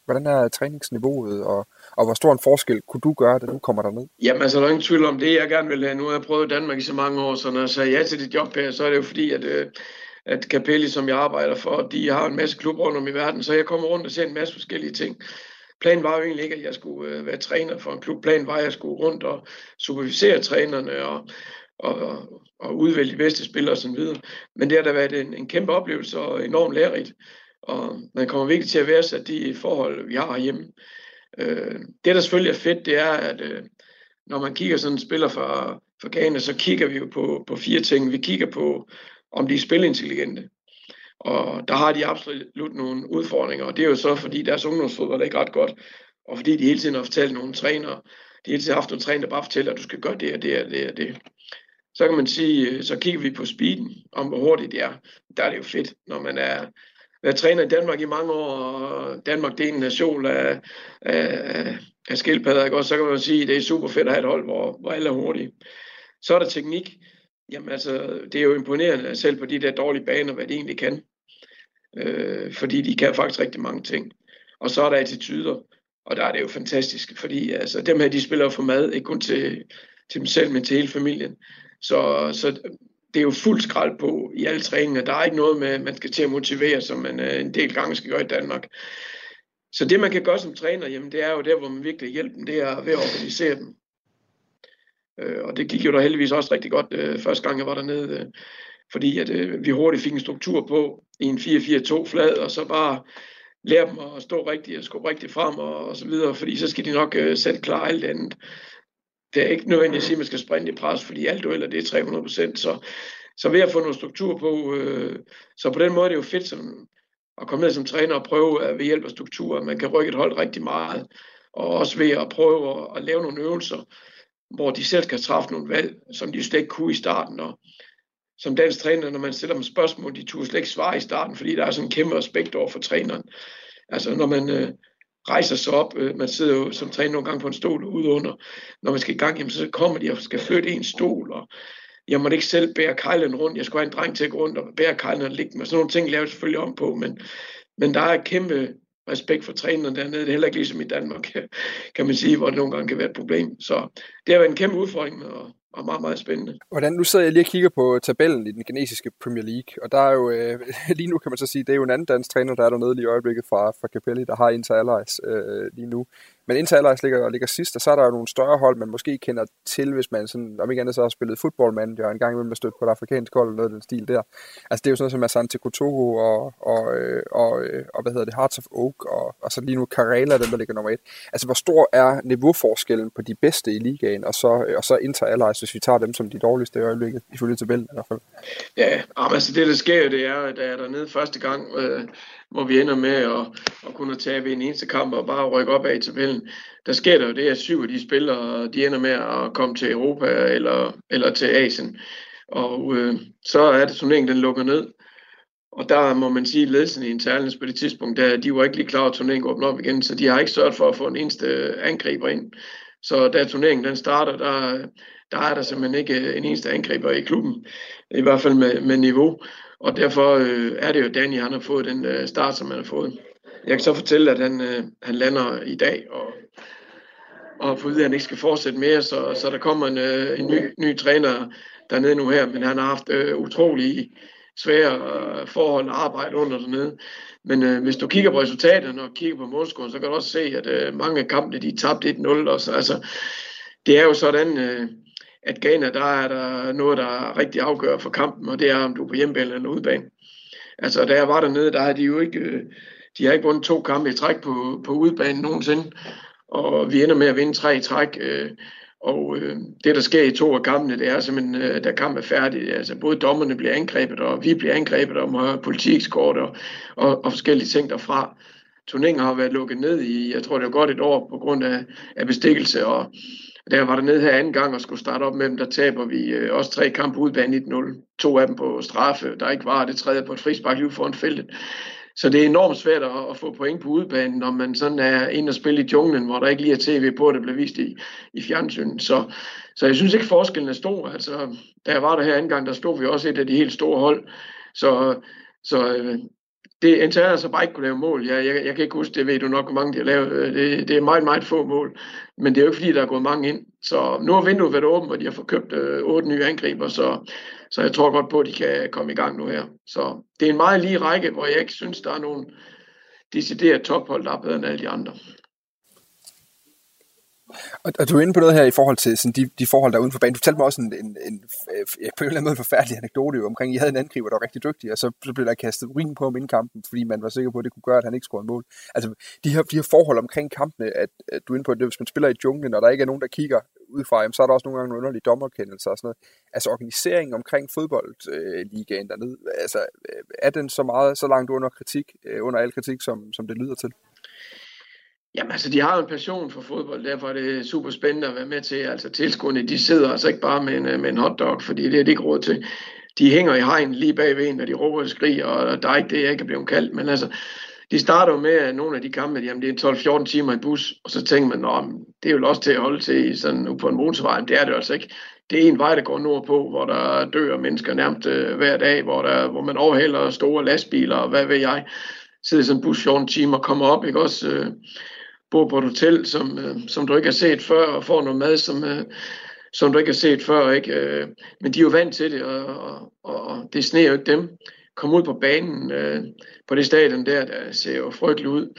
hvordan er træningsniveauet, og hvor stor en forskel kunne du gøre, da du kommer derned? Jamen altså, der er ingen tvivl om det, jeg gerne vil have. Nu har jeg prøvet Danmark i så mange år, så når jeg sagde ja til dit job her, så er det jo fordi, at Capelli, som jeg arbejder for, de har en masse klubber rundt om i verden, så jeg kommer rundt og ser en masse forskellige ting. Planen var jo egentlig ikke, at jeg skulle være træner for en klub. Planen var, at jeg skulle rundt og supervisere trænerne og udvælge de bedste spillere og sådan videre. Men det har da været en kæmpe oplevelse og enormt lærerigt. Og man kommer virkelig til at værdsætte de forhold, vi har hjemme. Det, der selvfølgelig er fedt, det er, at når man kigger sådan en spiller fra Ghana, så kigger vi jo på 4 ting. Vi kigger på, om de er spilintelligente. Og der har de absolut nogle udfordringer, og det er jo så, fordi deres ungdomsfodbold er ikke ret godt. Og fordi de hele tiden har fortalt nogle trænere, de hele tiden har haft nogle trænere, der bare fortæller, at du skal gøre det og det og det og det. Så kan man sige, så kigger vi på speeden, om hvor hurtigt det er. Der er det jo fedt, når man er træner i Danmark i mange år, og Danmark det er en nation af skildpadder, ikke? Og så kan man sige, at det er super fedt at have et hold, hvor alle er hurtige. Så er der teknik. Jamen altså, det er jo imponerende, selv på de der dårlige baner, hvad de egentlig kan. Fordi de kan faktisk rigtig mange ting. Og så er der attityder, og der er det jo fantastisk, fordi altså, dem her, de spiller for mad, ikke kun til dem selv, men til hele familien. Så det er jo fuld skrald på i alle træninger. Der er ikke noget med, man skal til at motivere, som man en del gange skal gøre i Danmark. Så det, man kan gøre som træner, jamen, det er jo der, hvor man virkelig hjælper dem, det er ved at organisere dem. Og det gik jo da heldigvis også rigtig godt første gang, jeg var dernede, fordi at, vi hurtigt fik en struktur på i en 4-4-2-flad, og så bare lære dem at stå rigtigt og skubbe rigtigt frem og så videre, fordi så skal de nok selv klare alt andet. Det er ikke nødvendigt at sige, at man skal sprinte i pres, fordi alt dueller, det er 300%. Så ved at få noget struktur på, så på den måde er det jo fedt at komme ned som træner og prøve ved hjælp af strukturer. Man kan rykke et hold rigtig meget, og også ved at prøve at lave nogle øvelser, hvor de selv kan træffe nogle valg, som de slet ikke kunne i starten. Og som dansk træner, når man stiller dem spørgsmål, de turde slet ikke svare i starten, fordi der er sådan en kæmpe respekt over for træneren. Altså når man rejser sig op, man sidder jo som træner nogle gange på en stol ude under, når man skal i gang, jamen, så kommer de og skal flytte en stol, og jeg måtte ikke selv bære kejlen rundt, jeg skulle have en dreng til at gå rundt og bære kejlen og ligge mig. Sådan nogle ting laver jeg selvfølgelig om på, men der er kæmpe respekt for træneren dernede. Det er heller ikke ligesom i Danmark, kan man sige, hvor det nogle gange kan være et problem. Så det har været en kæmpe udfordring og meget, meget spændende. Nu sidder jeg lige og kigger på tabellen i den kinesiske Premier League, og der er jo, lige nu kan man så sige, det er jo en anden dansk træner, der er dernede lige i øjeblikket fra Capelli, der har Inter Allies lige nu. Men Inter Allies ligger sidst, og så er der jo nogle større hold, man måske kender til, hvis man sådan, om ikke andet så har spillet fodboldmand, og en gang imellem har stødt på et afrikansk hold, eller noget af den stil der. Altså det er jo sådan noget som Asante Kotoko, og hvad hedder det, Hearts of Oak, og så lige nu Karela, den der ligger nummer 1. Altså hvor stor er niveauforskellen på de bedste i ligaen, og så Inter Allies, hvis vi tager dem som de dårligste i øjeblikket, ifølge tabellen i hvert fald? Ja, altså det der sker, det er, at der er dernede første gang, hvor vi ender med at kunne tabe en eneste kamp og bare rykke op af i tabellen. Der sker der jo det, at 7 af de spillere, de ender med at komme til Europa eller til Asien. Og så er det turneringen, den lukker ned. Og der må man sige, at ledelsen i Interlands på det tidspunkt, der, de var ikke lige klar over, at turneringen åbner op igen, så de har ikke sørget for at få en eneste angriber ind. Så da turneringen den starter, der er der simpelthen ikke en eneste angriber i klubben, i hvert fald med niveau. Og derfor er det jo Danny, han har fået den start, som han har fået. Jeg kan så fortælle, at han lander i dag, og for at han ikke skal fortsætte mere, så der kommer en ny træner dernede nu her, men han har haft utrolig svære forhold at arbejde under dernede. Men hvis du kigger på resultaterne og kigger på målscoren, så kan du også se, at mange af kampene, de tabte 1-0. Og så, altså, det er jo sådan, at Ghana, der er der noget, der rigtig afgør for kampen, og det er, om du er på hjemmebane eller udebane. Altså, da jeg var dernede, der har de jo ikke, de har ikke vundet 2 kampe i træk på udebanen nogensinde, og vi ender med at vinde 3 i træk, og det, der sker i 2 af kampene, det er simpelthen, da kampen er færdig, altså både dommerne bliver angrebet, og vi bliver angrebet, og politikskort og forskellige ting derfra. Turneringen har været lukket ned i, jeg tror det var godt et år, på grund af bestikkelse, og da jeg var dernede her anden gang og skulle starte op med dem, der taber vi også 3 kampe udebane 1-0. 2 af dem på straffe, der ikke var, det tredje på et frispark lige foran feltet. Så det er enormt svært at få point på udebanen, når man sådan er inde og spille i junglen, hvor der ikke lige er tv på, det bliver vist i fjernsynet. Så jeg synes ikke, forskellen er stor. Altså, da jeg var der her anden gang, der stod vi også et af de helt store hold. Så det internt så bare ikke kunne lave mål. Jeg kan ikke huske, det ved du nok, hvor mange de har lavet. Det er meget, meget få mål. Men det er jo ikke, fordi der er gået mange ind. Så nu har vinduet været åbent, og de har fået købt 8 nye angriber. Så jeg tror godt på, at de kan komme i gang nu her. Så det er en meget lige række, hvor jeg ikke synes, der er nogen decideret tophold, der er bedre end alle de andre. Og du er inde på noget her i forhold til sådan de forhold, der er uden for banen. Du fortalte mig også en på en eller anden måde forfærdelig anekdote omkring, at I havde en angriber, der var rigtig dygtig, og så blev der kastet urin på ham inden kampen, fordi man var sikker på, at det kunne gøre, at han ikke scorede mål. Altså de her forhold omkring kampene, at du er inde på, at hvis man spiller i junglen, og der ikke er nogen, der kigger udefra, jamen, så er der også nogle gange nogle underlige dommerkendelser og sådan noget. Altså organiseringen omkring fodboldligaen dernede, altså er den så langt under kritik, under al kritik, som det lyder til? Jamen altså, de har jo en passion for fodbold, derfor er det super spændende at være med til. Altså tilskuerne, de sidder altså ikke bare med en hotdog, fordi det er det ikke råd til. De hænger i hegn lige bagved en, og de råber og skriger, og der er ikke det, jeg ikke er blevet kaldt. Men altså, de starter jo med, at nogle af de kampe, jamen det er 12-14 timer i bus, og så tænker man, at det er jo også til at holde til i sådan, på en motorvej. Det er det altså ikke. Det er en vej, der går nordpå, hvor der dør mennesker nærmest hver dag, hvor man overhælder store lastbiler, og hvad ved jeg. Sidder i sådan en bus 14 timer og kommer op, ikke også? Bor på et hotel, som du ikke har set før, og får noget mad, som du ikke har set før, ikke? Men de er jo vant til det, og det sneer jo ikke dem. Kom ud på banen på det stadion der ser jo frygteligt ud.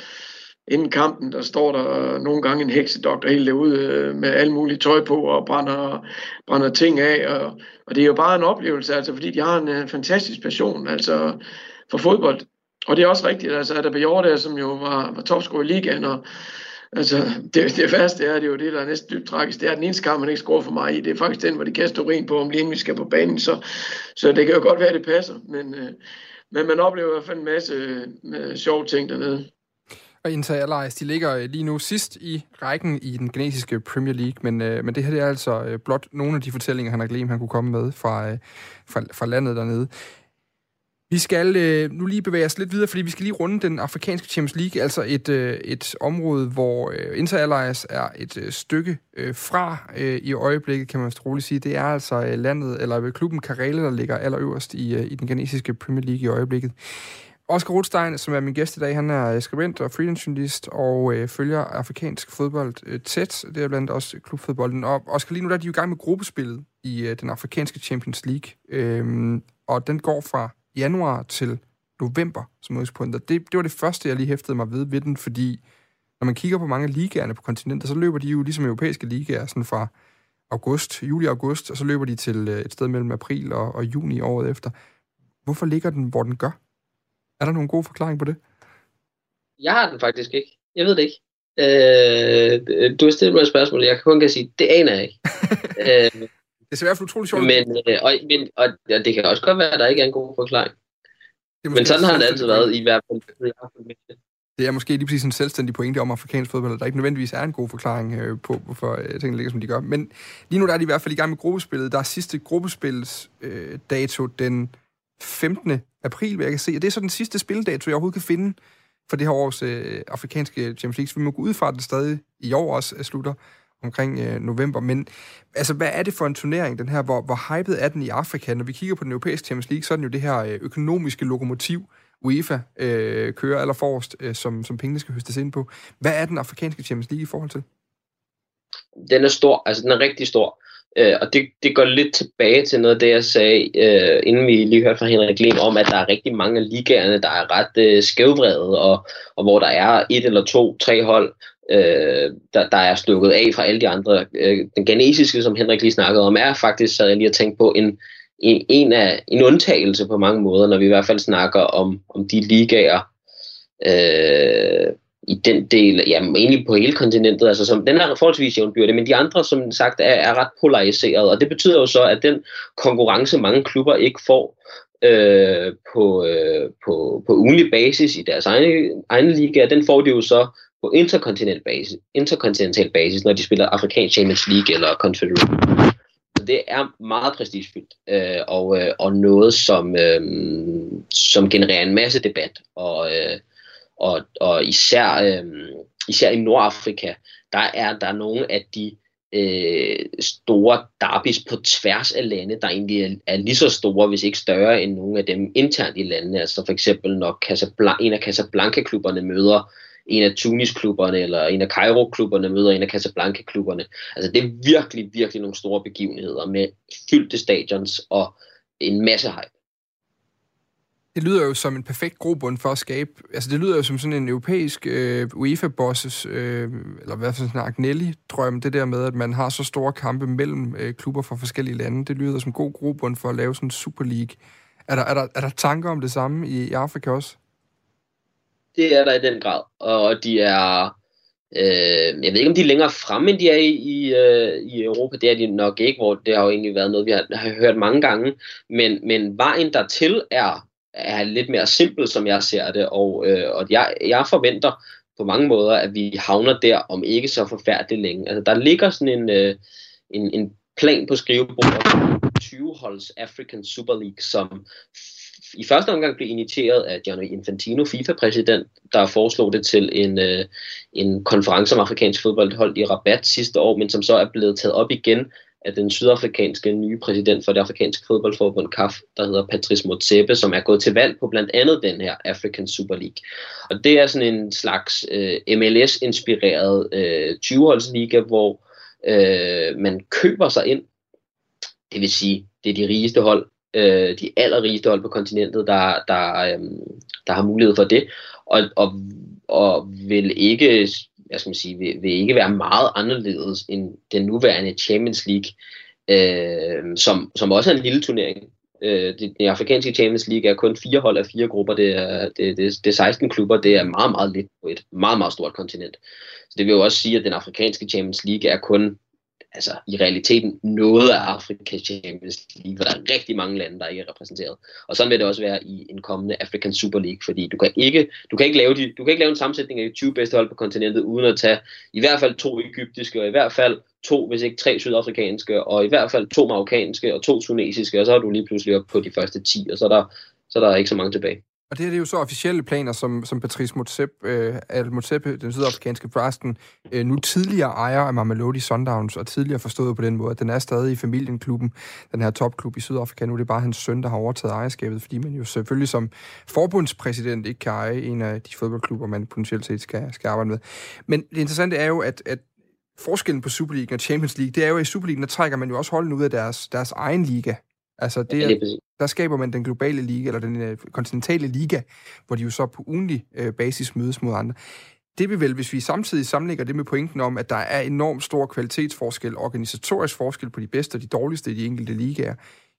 Inden kampen, der står der nogle gange en heksedoktor helt derude med alle mulige tøj på og brænder ting af. Og det er jo bare en oplevelse, altså, fordi de har en fantastisk passion altså, for fodbold. Og det er også rigtigt, altså, at der Bajor der, som jo var topscorer i ligaen, og altså, det værste er, det er jo det, der er næsten dybt tragisk. Det er den eneste kamp, man ikke scorer for mig i. Det er faktisk den, hvor de kaster urin på, om lige inden vi skal på banen. Så det kan jo godt være, det passer. Men man oplever i hvert fald en masse sjove ting dernede. Og Inter Allies, de ligger lige nu sidst i rækken i den ghanesiske Premier League, men det her det er altså blot nogle af de fortællinger, han har glemt, han kunne komme med fra landet dernede. Vi skal nu lige bevæge os lidt videre, fordi vi skal lige runde den afrikanske Champions League, altså et område, hvor Inter Allies er et stykke fra i øjeblikket, kan man roligt sige. Det er altså landet, eller klubben Karele, der ligger allerøverst i den ghanesiske Premier League i øjeblikket. Oscar Rothstein, som er min gæst i dag, han er skribent og freelancejournalist og følger afrikansk fodbold tæt. Det er blandt også klubfodbolden. Og Oscar, lige nu der er de jo i gang med gruppespillet i den afrikanske Champions League. Og den går fra januar til november som udgangspunkt. Det var det første, jeg lige hæftede mig ved den, fordi når man kigger på mange af ligaerne på kontinentet, så løber de jo ligesom europæiske ligaer sådan fra juli-august, og så løber de til et sted mellem april og juni året efter. Hvorfor ligger den, hvor den gør? Er der nogen god forklaring på det? Jeg har den faktisk ikke. Jeg ved det ikke. Du har stillet mig et spørgsmål, jeg kun kan sige, det aner jeg ikke. Det er i hvert fald utroligt sjovt. Men det kan også godt være, at der ikke er en god forklaring. Men sådan har det altid været i hvert fald. Det er måske lige præcis en selvstændig pointe om afrikansk fodbold, at der ikke nødvendigvis er en god forklaring på, hvorfor tingene ligger, som de gør. Men lige nu der er de i hvert fald i gang med gruppespillet. Der er sidste gruppespilsdato den 15. april, vil jeg kan se. Og det er så den sidste spilledato, jeg overhovedet kan finde for det her års afrikanske Champions League. Så vi må gå ud fra, at den stadig i år også slutter omkring november. Men altså, hvad er det for en turnering, den her? Hvor hyped er den i Afrika? Når vi kigger på den europæiske Champions League, så er den jo det her økonomiske lokomotiv, UEFA kører allerforrest, som pengene skal høstes ind på. Hvad er den afrikanske Champions League i forhold til? Den er stor. Altså, den er rigtig stor. Og det går lidt tilbage til noget af det, jeg sagde, inden vi lige hørte fra Henrik Lem, om at der er rigtig mange af ligaerne, der er ret skævvredet, og hvor der er et eller to, tre hold, der er stukket af fra alle de andre. Den ghanesiske, som Henrik lige snakkede om, er faktisk, så jeg lige har tænkt på, en undtagelse på mange måder, når vi i hvert fald snakker om de ligaer, i den del, jamen egentlig på hele kontinentet, altså som, den er forholdsvis jævnbyrde, men de andre, som sagt, er ret polariseret, og det betyder jo så, at den konkurrence, mange klubber ikke får på ugenlig basis i deres egne liga, den får de jo så på interkontinental basis, når de spiller afrikansk Champions League eller Confederation. Det er meget prestigefyldt, og noget, som genererer en masse debat, og især i Nordafrika, der er nogle af de store derbys på tværs af lande, der egentlig er lige så store, hvis ikke større end nogle af dem internt i landene. Altså for eksempel, når en af Casablanca-klubberne møder en af Tunis-klubberne, eller en af Cairo-klubberne møder en af Casablanca-klubberne. Altså det er virkelig, virkelig nogle store begivenheder med fyldte stadions og en masse hype. Det lyder jo som en perfekt grobund for at skabe. Altså det lyder jo som sådan en europæisk UEFA-bosses, eller hvad for sådan en Agnelli-drøm, det der med, at man har så store kampe mellem klubber fra forskellige lande. Det lyder som en god grobund for at lave sådan en Super League. Er der tanker om det samme i Afrika også? Det er der i den grad, og de er, jeg ved ikke om de er længere fremme, end de er i Europa, det er de nok ikke, hvor det har jo egentlig været noget, vi har hørt mange gange, men vejen dertil er lidt mere simpel, som jeg ser det, og jeg forventer på mange måder, at vi havner der om ikke så forfærdeligt længe. Altså, der ligger sådan en plan på skrivebordet, 20-holds African Super League, som i første omgang blev initieret af Gianni Infantino, FIFA-præsident, der foreslog det til en konference om afrikansk fodbold holdt i Rabat sidste år, men som så er blevet taget op igen af den sydafrikanske nye præsident for det afrikanske fodboldforbund CAF, der hedder Patrice Motsepe, som er gået til valg på blandt andet den her African Super League. Og det er sådan en slags MLS-inspireret 20-holdsliga, hvor man køber sig ind. Det vil sige, det er de rigeste hold, de allerrigeste hold på kontinentet, der har mulighed for det, og vil ikke, jeg skal sige, vil ikke være meget anderledes end den nuværende Champions League, som også er en lille turnering. Den afrikanske Champions League er kun 4 hold af 4 grupper, det er 16 klubber, det er meget, meget lidt på et meget, meget stort kontinent. Så det vil jo også sige, at den afrikanske Champions League er kun, altså i realiteten, noget af Afrikas Champions League, hvor der er rigtig mange lande, der ikke er repræsenteret. Og sådan vil det også være i en kommende African Super League, fordi du kan ikke lave en sammensætning af de 20 bedste hold på kontinentet, uden at tage i hvert fald 2 egyptiske, og i hvert fald 2, hvis ikke 3 sydafrikanske, og i hvert fald 2 marokkanske, og 2 tunesiske, og så er du lige pludselig oppe på de første 10, og så er der ikke så mange tilbage. Og det er jo så officielle planer, som Patrice Motsepe, den sydafrikanske præsten, nu tidligere ejer af Mamelodi Sundowns, og tidligere forstået på den måde, at den er stadig i familien, klubben, den her topklub i Sydafrika. Nu er det bare hans søn, der har overtaget ejerskabet, fordi man jo selvfølgelig som forbundspræsident ikke kan eje en af de fodboldklubber, man potentielt set skal arbejde med. Men det interessante er jo, at forskellen på Superligaen og Champions League, det er jo, at i Superligaen, der trækker man jo også holdene ud af deres egen liga. Altså, der skaber man den globale liga, eller den kontinentale liga, hvor de jo så på ugentlig basis mødes mod andre. Det vil vel, hvis vi samtidig sammenlægger det med pointen om, at der er enormt stor kvalitetsforskel, organisatorisk forskel på de bedste og de dårligste i de enkelte ligaer,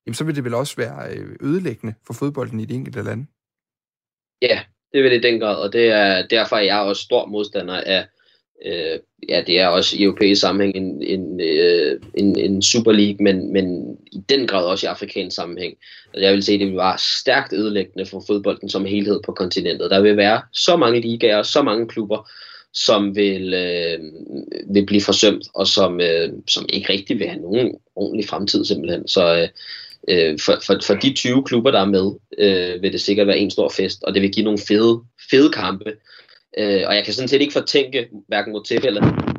jamen så vil det vel også være ødelæggende for fodbolden i de enkelte lande? Ja, det vil det i den grad, og det er derfor, at jeg er også stor modstander af det er også i europæisk sammenhæng en Super League, men i den grad også i afrikansk sammenhæng. Jeg vil sige, at det vil være stærkt ødelæggende for fodbolden som helhed på kontinentet. Der vil være så mange ligaer og så mange klubber, som vil blive forsømt, og som ikke rigtig vil have nogen ordentlig fremtid simpelthen. Så for de 20 klubber, der er med, vil det sikkert være en stor fest, og det vil give nogle fede kampe. Og jeg kan sådan set ikke fortænke hverken Motsepe eller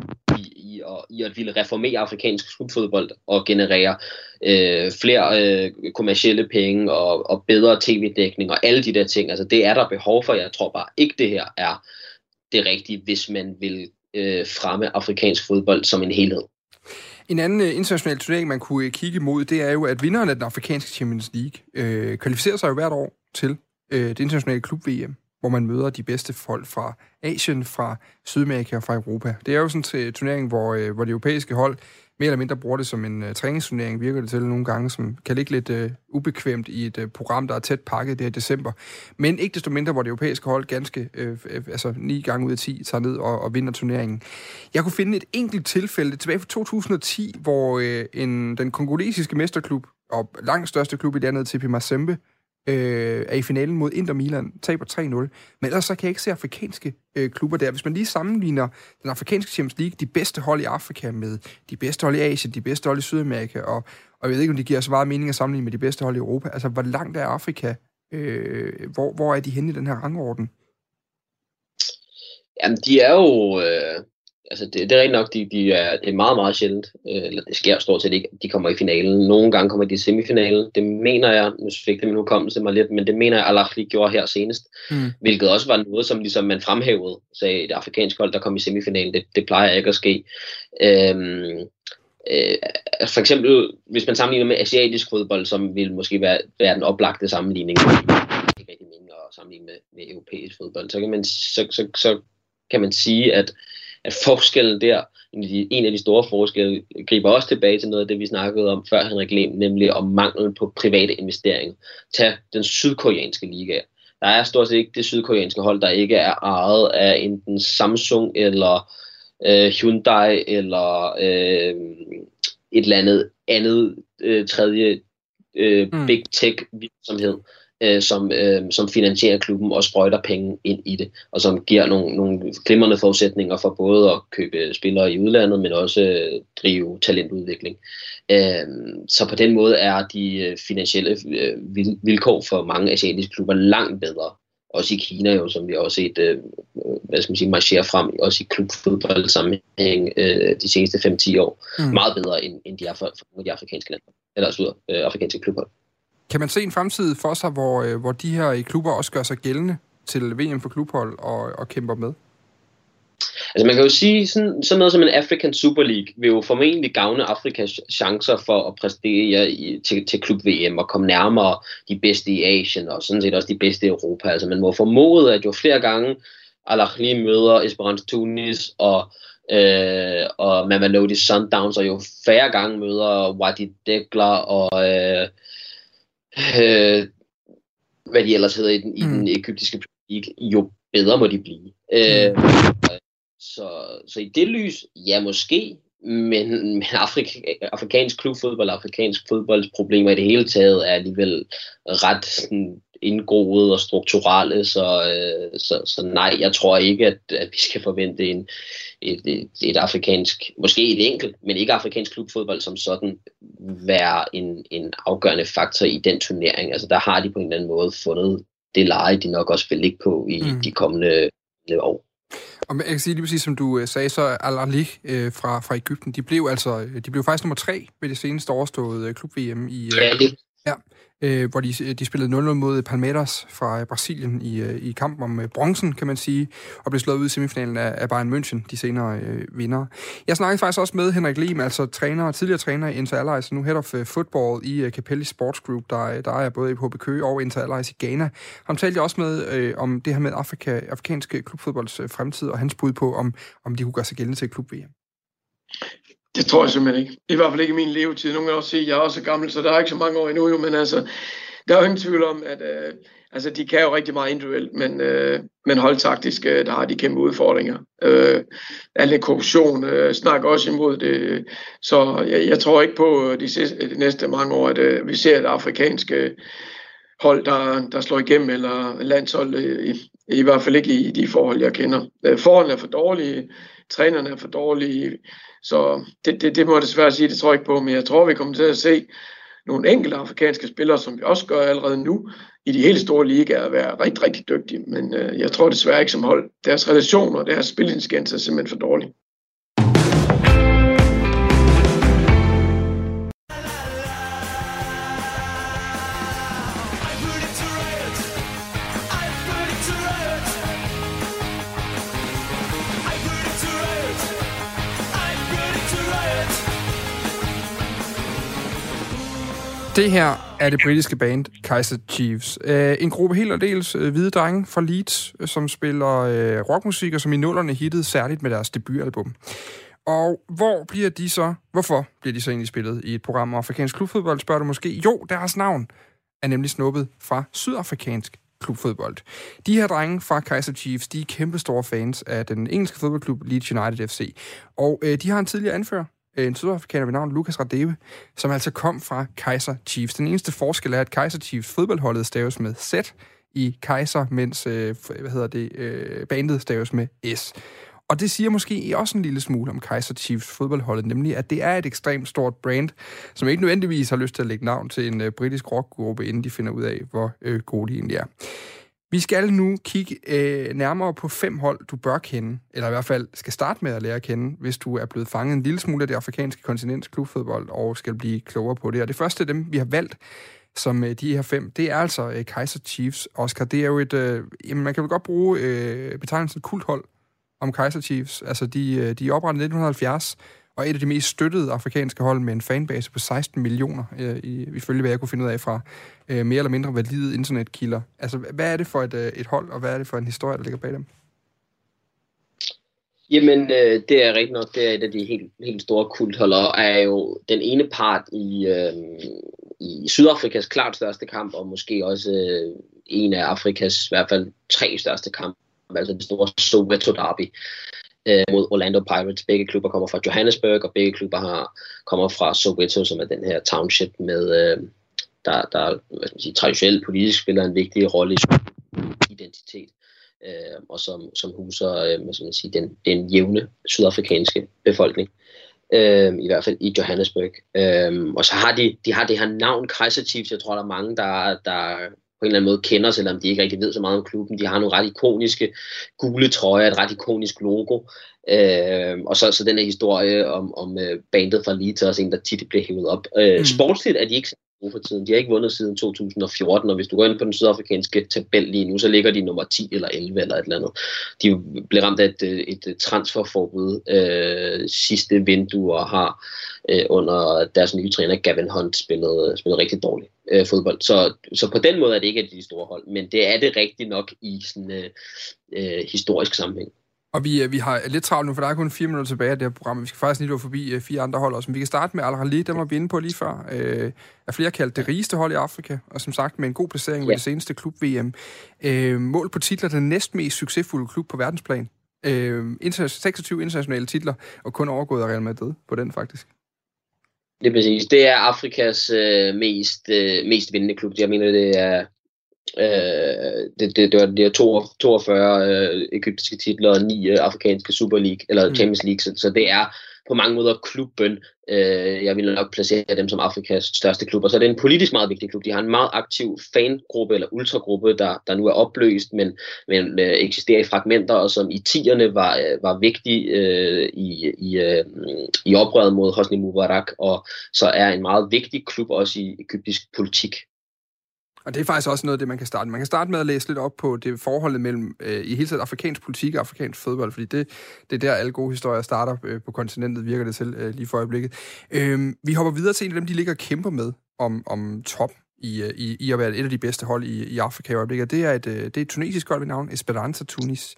i at ville reformere afrikansk klubfodbold og generere flere kommercielle penge og bedre tv-dækning og alle de der ting. Altså det er der behov for. Jeg tror bare ikke, det her er det rigtige, hvis man vil fremme afrikansk fodbold som en helhed. En anden international turnering, man kunne kigge mod, det er jo, at vinderen af den afrikanske Champions League kvalificerer sig jo hvert år til det internationale klub-VM, hvor man møder de bedste folk fra Asien, fra Sydamerika og fra Europa. Det er jo sådan en turnering, hvor det europæiske hold mere eller mindre bruger det som en træningsturnering, virker det til nogle gange, som kan ligge lidt ubekvemt i et program, der er tæt pakket det her december. Men ikke desto mindre, hvor det europæiske hold ganske, 9 gange ud af 10, tager ned og vinder turneringen. Jeg kunne finde et enkelt tilfælde tilbage fra 2010, hvor den kongolesiske mesterklub og langt største klub i landet, TP Mazembe, er i finalen mod Inter Milan, taber 3-0. Men ellers så kan jeg ikke se afrikanske klubber der. Hvis man lige sammenligner den afrikanske Champions League, de bedste hold i Afrika med de bedste hold i Asien, de bedste hold i Sydamerika, og jeg ved ikke, om det giver så meget mening at sammenligne med de bedste hold i Europa. Altså, hvor langt er Afrika? Hvor er de henne i den her rangorden? Jamen, de er jo... Altså, det er rigtig nok, det er meget, meget sjældent. Eller det sker stort set ikke, de kommer i finalen. Nogle gange kommer de i semifinalen. Det mener jeg, nu fik det min hukommelse mig lidt, men det mener jeg, Al Ahly gjorde her senest. Hvilket også var noget, som ligesom man fremhævede, sagde det afrikanske hold, der kom i semifinalen. Det plejer ikke at ske. For eksempel, hvis man sammenligner med asiatisk fodbold, som vil måske være den oplagte sammenligning. Ikke rigtig mening at sammenligne med europæisk fodbold. Så kan man sige, at forskellen der, en af de store forskelle, griber også tilbage til noget af det, vi snakkede om før, Henrik Lehm, nemlig om manglen på private investeringer. Tag den sydkoreanske liga. Der er stort set ikke det sydkoreanske hold, der ikke er ejet af enten Samsung eller Hyundai eller et eller andet tredje big tech virksomhed. som finansierer klubben og sprøjter penge ind i det, og som giver nogle glimrende forudsætninger for både at købe spillere i udlandet, men også drive talentudvikling. Så på den måde er de finansielle vilkår for mange asiatiske klubber langt bedre. Også i Kina jo, som vi også set marchere frem, også i klubfodboldsammenhæng de seneste 5-10 år. Mm. Meget bedre end de er for de afrikanske lande, eller sydafrikanske klubber. Kan man se en fremtid for sig, hvor de her klubber også gør sig gældende til VM for klubhold og kæmper med? Altså man kan jo sige, sådan noget som en African Super League vil jo formentlig gavne Afrikas chancer for at præstere til klub-VM og komme nærmere de bedste i Asien og sådan set også de bedste i Europa. Altså man må formode, at jo flere gange Al Ahly møder Esperance Tunis og Mamelodi Sundowns, og jo færre gange møder Wydad Degla og hvad de ellers hedder i den egyptiske politik, jo bedre må de blive. Så i det lys, ja måske, men afrikansk klubfodbold og afrikansk fodboldsproblemer i det hele taget er alligevel ret sådan indgroede og strukturelle, så nej, jeg tror ikke, at vi skal forvente et afrikansk, måske et enkelt, men ikke afrikansk klubfodbold som sådan, være en afgørende faktor i den turnering. Altså der har de på en eller anden måde fundet det leje, de nok også vil ligge på i de kommende år. Og jeg kan sige lige præcis, som du sagde, så Al Ahly fra Egypten, de blev faktisk nummer 3 ved det seneste overståede klub-VM i... hvor de spillede 0-0 mod Palmeiras fra Brasilien i kampen om bronzen, kan man sige, og blev slået ud i semifinalen af Bayern München, de senere vinder. Jeg snakkede faktisk også med Henrik Lim, altså tidligere træner i Inter Allies, nu head of football i Capelli Sports Group, der er både i HB Køge og Inter Allies i Ghana. Han talte jeg også med om det her med afrikanske klubfodbolds fremtid, og hans bud på, om de kunne gøre sig gældende til klub-VM. Det tror jeg simpelthen ikke. I hvert fald ikke i min levetid. Nogen kan også sige, at jeg er også gammel, så der er ikke så mange år endnu. Men altså, der er jo ingen tvivl om, at de kan jo rigtig meget individuelt, men holdtaktisk, der har de kæmpe udfordringer. Alle korruption snakker også imod det. Så jeg tror ikke på de næste mange år, at vi ser et afrikansk hold, der slår igennem, eller landshold, i hvert fald ikke i de forhold, jeg kender. Forholdene er for dårlige, trænerne er for dårlige, så det må jeg desværre sige, det tror jeg ikke på, men jeg tror, vi kommer til at se nogle enkelte afrikanske spillere, som vi også gør allerede nu, i de helt store ligaer, være rigtig, rigtig dygtige, men jeg tror desværre ikke som hold. Deres relationer og deres spilindskændelse er simpelthen for dårlige. Det her er det britiske band Kaizer Chiefs. En gruppe helt og dels hvide drenge fra Leeds, som spiller rockmusik, og som i 00'erne hittede særligt med deres debutalbum. Og hvorfor bliver de så egentlig spillet i et program om afrikansk klubfodbold, spørger du måske? Jo, deres navn er nemlig snuppet fra sydafrikansk klubfodbold. De her drenge fra Kaizer Chiefs, de er kæmpe store fans af den engelske fodboldklub Leeds United FC. Og de har en tidligere anfører, en sydafrikaner ved navn Lucas Radebe, som altså kom fra Kaizer Chiefs. Den eneste forskel er, at Kaizer Chiefs fodboldholdet staves med Z i Kaizer, mens bandet staves med S. Og det siger måske også en lille smule om Kaizer Chiefs fodboldholdet, nemlig at det er et ekstremt stort brand, som ikke nødvendigvis har lyst til at lægge navn til en britisk rockgruppe, inden de finder ud af, hvor gode de egentlig er. Vi skal nu kigge nærmere på 5 hold, du bør kende, eller i hvert fald skal starte med at lære at kende, hvis du er blevet fanget en lille smule af det afrikanske kontinents klubfodbold og skal blive klogere på det. Og det første af dem, vi har valgt som de her 5, det er altså Kaizer Chiefs. Oscar, det er jo et... man kan jo godt bruge betegnelsen kulthold om Kaizer Chiefs. Altså, de er oprettet i 1970 og er et af de mest støttede afrikanske hold med en fanbase på 16 millioner, ifølge hvad jeg kunne finde ud af fra mere eller mindre valide internetkilder. Altså, hvad er det for et hold, og hvad er det for en historie, der ligger bag dem? Jamen, det er rigtigt nok. Det er et af de helt, helt store kultholder, er jo den ene part i Sydafrikas klart største kamp, og måske også en af Afrikas i hvert fald 3 største kampe, altså det store Soweto Derby mod Orlando Pirates. Begge klubber kommer fra Johannesburg, og begge klubber kommer fra Soweto, som er den her township med der traditionelt politisk spiller en vigtig rolle i identitet, og som huser den jævne sydafrikanske befolkning, i hvert fald i Johannesburg. Og så har de har det her navn Kaizer Chiefs. Jeg tror, der er mange, der på en eller anden måde kender, selvom de ikke rigtig ved så meget om klubben. De har nogle ret ikoniske gule trøjer, et ret ikonisk logo. Og så den her historie om bandet fra Leeds, også en, der tit blev hævet op. Sportsligt er de ikke så gode for tiden. De har ikke vundet siden 2014, og hvis du går ind på den sydafrikanske tabel lige nu, så ligger de nummer 10 eller 11 eller et eller andet. De blev ramt af et transferforbud sidste vindue, og har under deres nye træner Gavin Hunt spillet rigtig dårligt fodbold. Så på den måde er det ikke af de store hold, men det er det rigtigt nok i sådan historisk sammenhæng. Og vi har lidt travlt nu, for der er kun 4 minutter tilbage af det her program. Vi skal faktisk lige nå forbi 4 andre hold også. Men vi kan starte med Al Ahly, der var vi inde på lige før. Er flere kaldt det rigeste hold i Afrika, og som sagt med en god placering ved det seneste klub-VM. Mål på titler, den næstmest succesfulde klub på verdensplan. 26 internationale titler, og kun overgået af Real Madrid på den faktisk. Det er præcis. Det er Afrikas mest vindende klub. Jeg mener, det er... det var 42 egyptiske titler og 9 afrikanske Super League eller Champions League, så det er på mange måder klubben. Jeg vil nok placere dem som Afrikas største klub, og så er det en politisk meget vigtig klub. De har en meget aktiv fangruppe eller ultragruppe, der nu er opløst, men eksisterer i fragmenter, og som i 10'erne var vigtig i oprøret mod Hosni Mubarak, og så er en meget vigtig klub også i egyptisk politik. Og det er faktisk også noget af det, man kan starte med. Man kan starte med at læse lidt op på det forholdet mellem i hele taget afrikansk politik og afrikansk fodbold, fordi det er der alle gode historier starter på kontinentet, virker det til lige for øjeblikket. Vi hopper videre til en af dem, de ligger og kæmper med om top i at være et af de bedste hold i Afrika i øjeblikket. Det er et tunesisk hold ved navn Esperanza Tunis.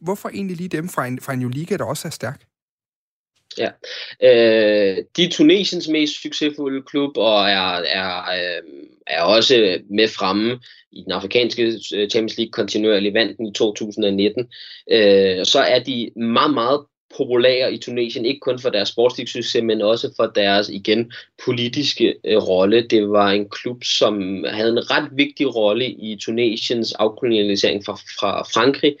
Hvorfor egentlig lige dem fra en liga, der også er stærk? Ja, de er Tunesiens mest succesfulde klub, og er også med fremme i den afrikanske Champions League, kontinuerligt vandt den i 2019. Så er de meget, meget populære i Tunesien, ikke kun for deres sportslig-succes, men også for deres, igen, politiske rolle. Det var en klub, som havde en ret vigtig rolle i Tunesiens afkolonialisering fra Frankrig.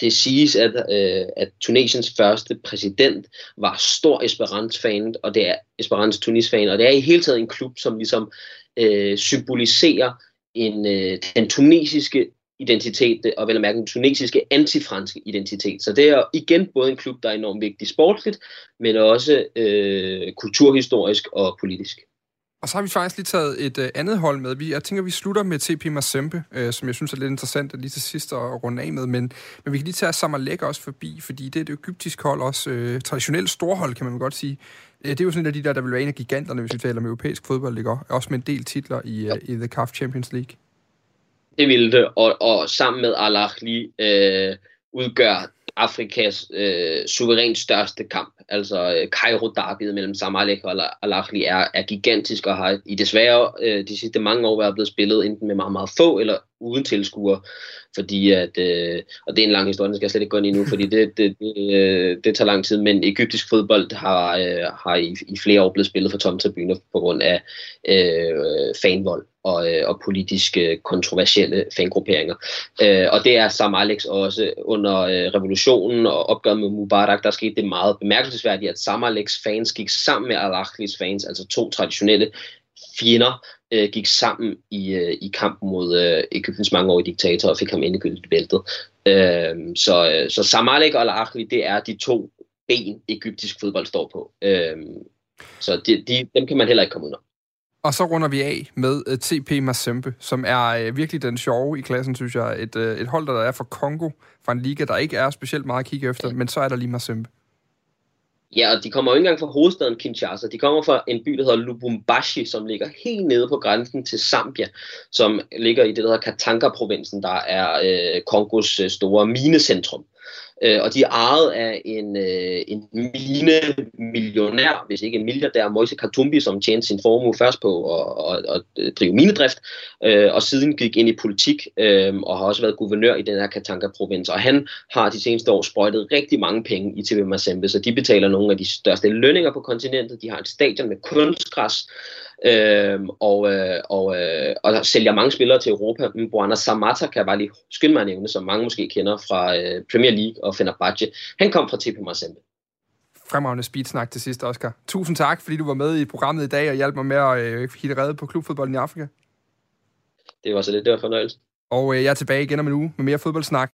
Det siges, at Tunesiens første præsident var stor Esperance-fan, og det er Esperance-Tunis-fan, og det er i hele taget en klub, som ligesom symboliserer den tunesiske identitet, og vel at mærke den tunesiske antifranske identitet. Så det er igen både en klub, der er enormt vigtig sportsligt, men også kulturhistorisk og politisk. Og så har vi faktisk lige taget et andet hold med. Jeg tænker, vi slutter med TP Mazembe, som jeg synes er lidt interessant lige til sidst at runde af med. Men vi kan lige tage Zamalek også forbi, fordi det er et egyptisk hold, også traditionelt storhold, kan man godt sige. Det er jo sådan en af de der vil være en af giganterne, hvis vi taler om europæisk fodbold, ikke? Også med en del titler i The CAF Champions League. Det ville det, og sammen med Al Ahly udgør Afrikas suverænt største kamp, altså Kairo-derbyet mellem Zamalek og Al Ahly er gigantisk, og har i desværre de sidste mange år været blevet spillet enten med meget, meget få eller uden tilskuere, fordi at, og det er en lang historie, den skal jeg slet ikke gå ind i nu, fordi det tager lang tid, men egyptisk fodbold har i flere år blevet spillet for tomme tribuner på grund af fanvold og politiske kontroversielle fangrupperinger. Og det er Zamalek også under revolutionen og opgøret med Mubarak, der skete det meget bemærkelsesværdigt, at Zamaleks fans gik sammen med Al Ahlis fans, altså to traditionelle fjender, gik sammen i kampen mod Egyptens mangeårige diktator og fik ham endegyldigt væltet. Så Zamalek og Al Ahly, det er de to ben, egyptisk fodbold står på. Så dem kan man heller ikke komme udenom. Og så runder vi af med TP Mazembe, som er virkelig den sjove i klassen, synes jeg. Et hold, der er fra Kongo, fra en liga, der ikke er specielt meget at kigge efter, men så er der lige Mazembe. Ja, og de kommer jo ikke engang fra hovedstaden Kinshasa. De kommer fra en by, der hedder Lubumbashi, som ligger helt nede på grænsen til Zambia, som ligger i det, der hedder Katanga-provinsen, der er Kongos store minecentrum. Og de er ejet af en minemillionær, hvis ikke en milliardær, Moise Katumbi, som tjente sin formue først på at drive minedrift, og siden gik ind i politik, og har også været guvernør i den her Katanga-provins. Og han har de seneste år sprøjtet rigtig mange penge i TP Mazembe, så de betaler nogle af de største lønninger på kontinentet. De har et stadion med kunstgræs, og sælger mange spillere til Europa. Buana Samata kan jeg bare lige skynde mig at nævne, som mange måske kender fra Premier League og Fenerbahce. Han kom fra TP Mazembe. Fremragende speedsnak til sidst, Oscar. Tusind tak, fordi du var med i programmet i dag og hjalp mig med at hitte rede på klubfodbolden i Afrika. Det var så lidt, det var fornøjelse. Og jeg er tilbage igen om en uge med mere fodboldsnak.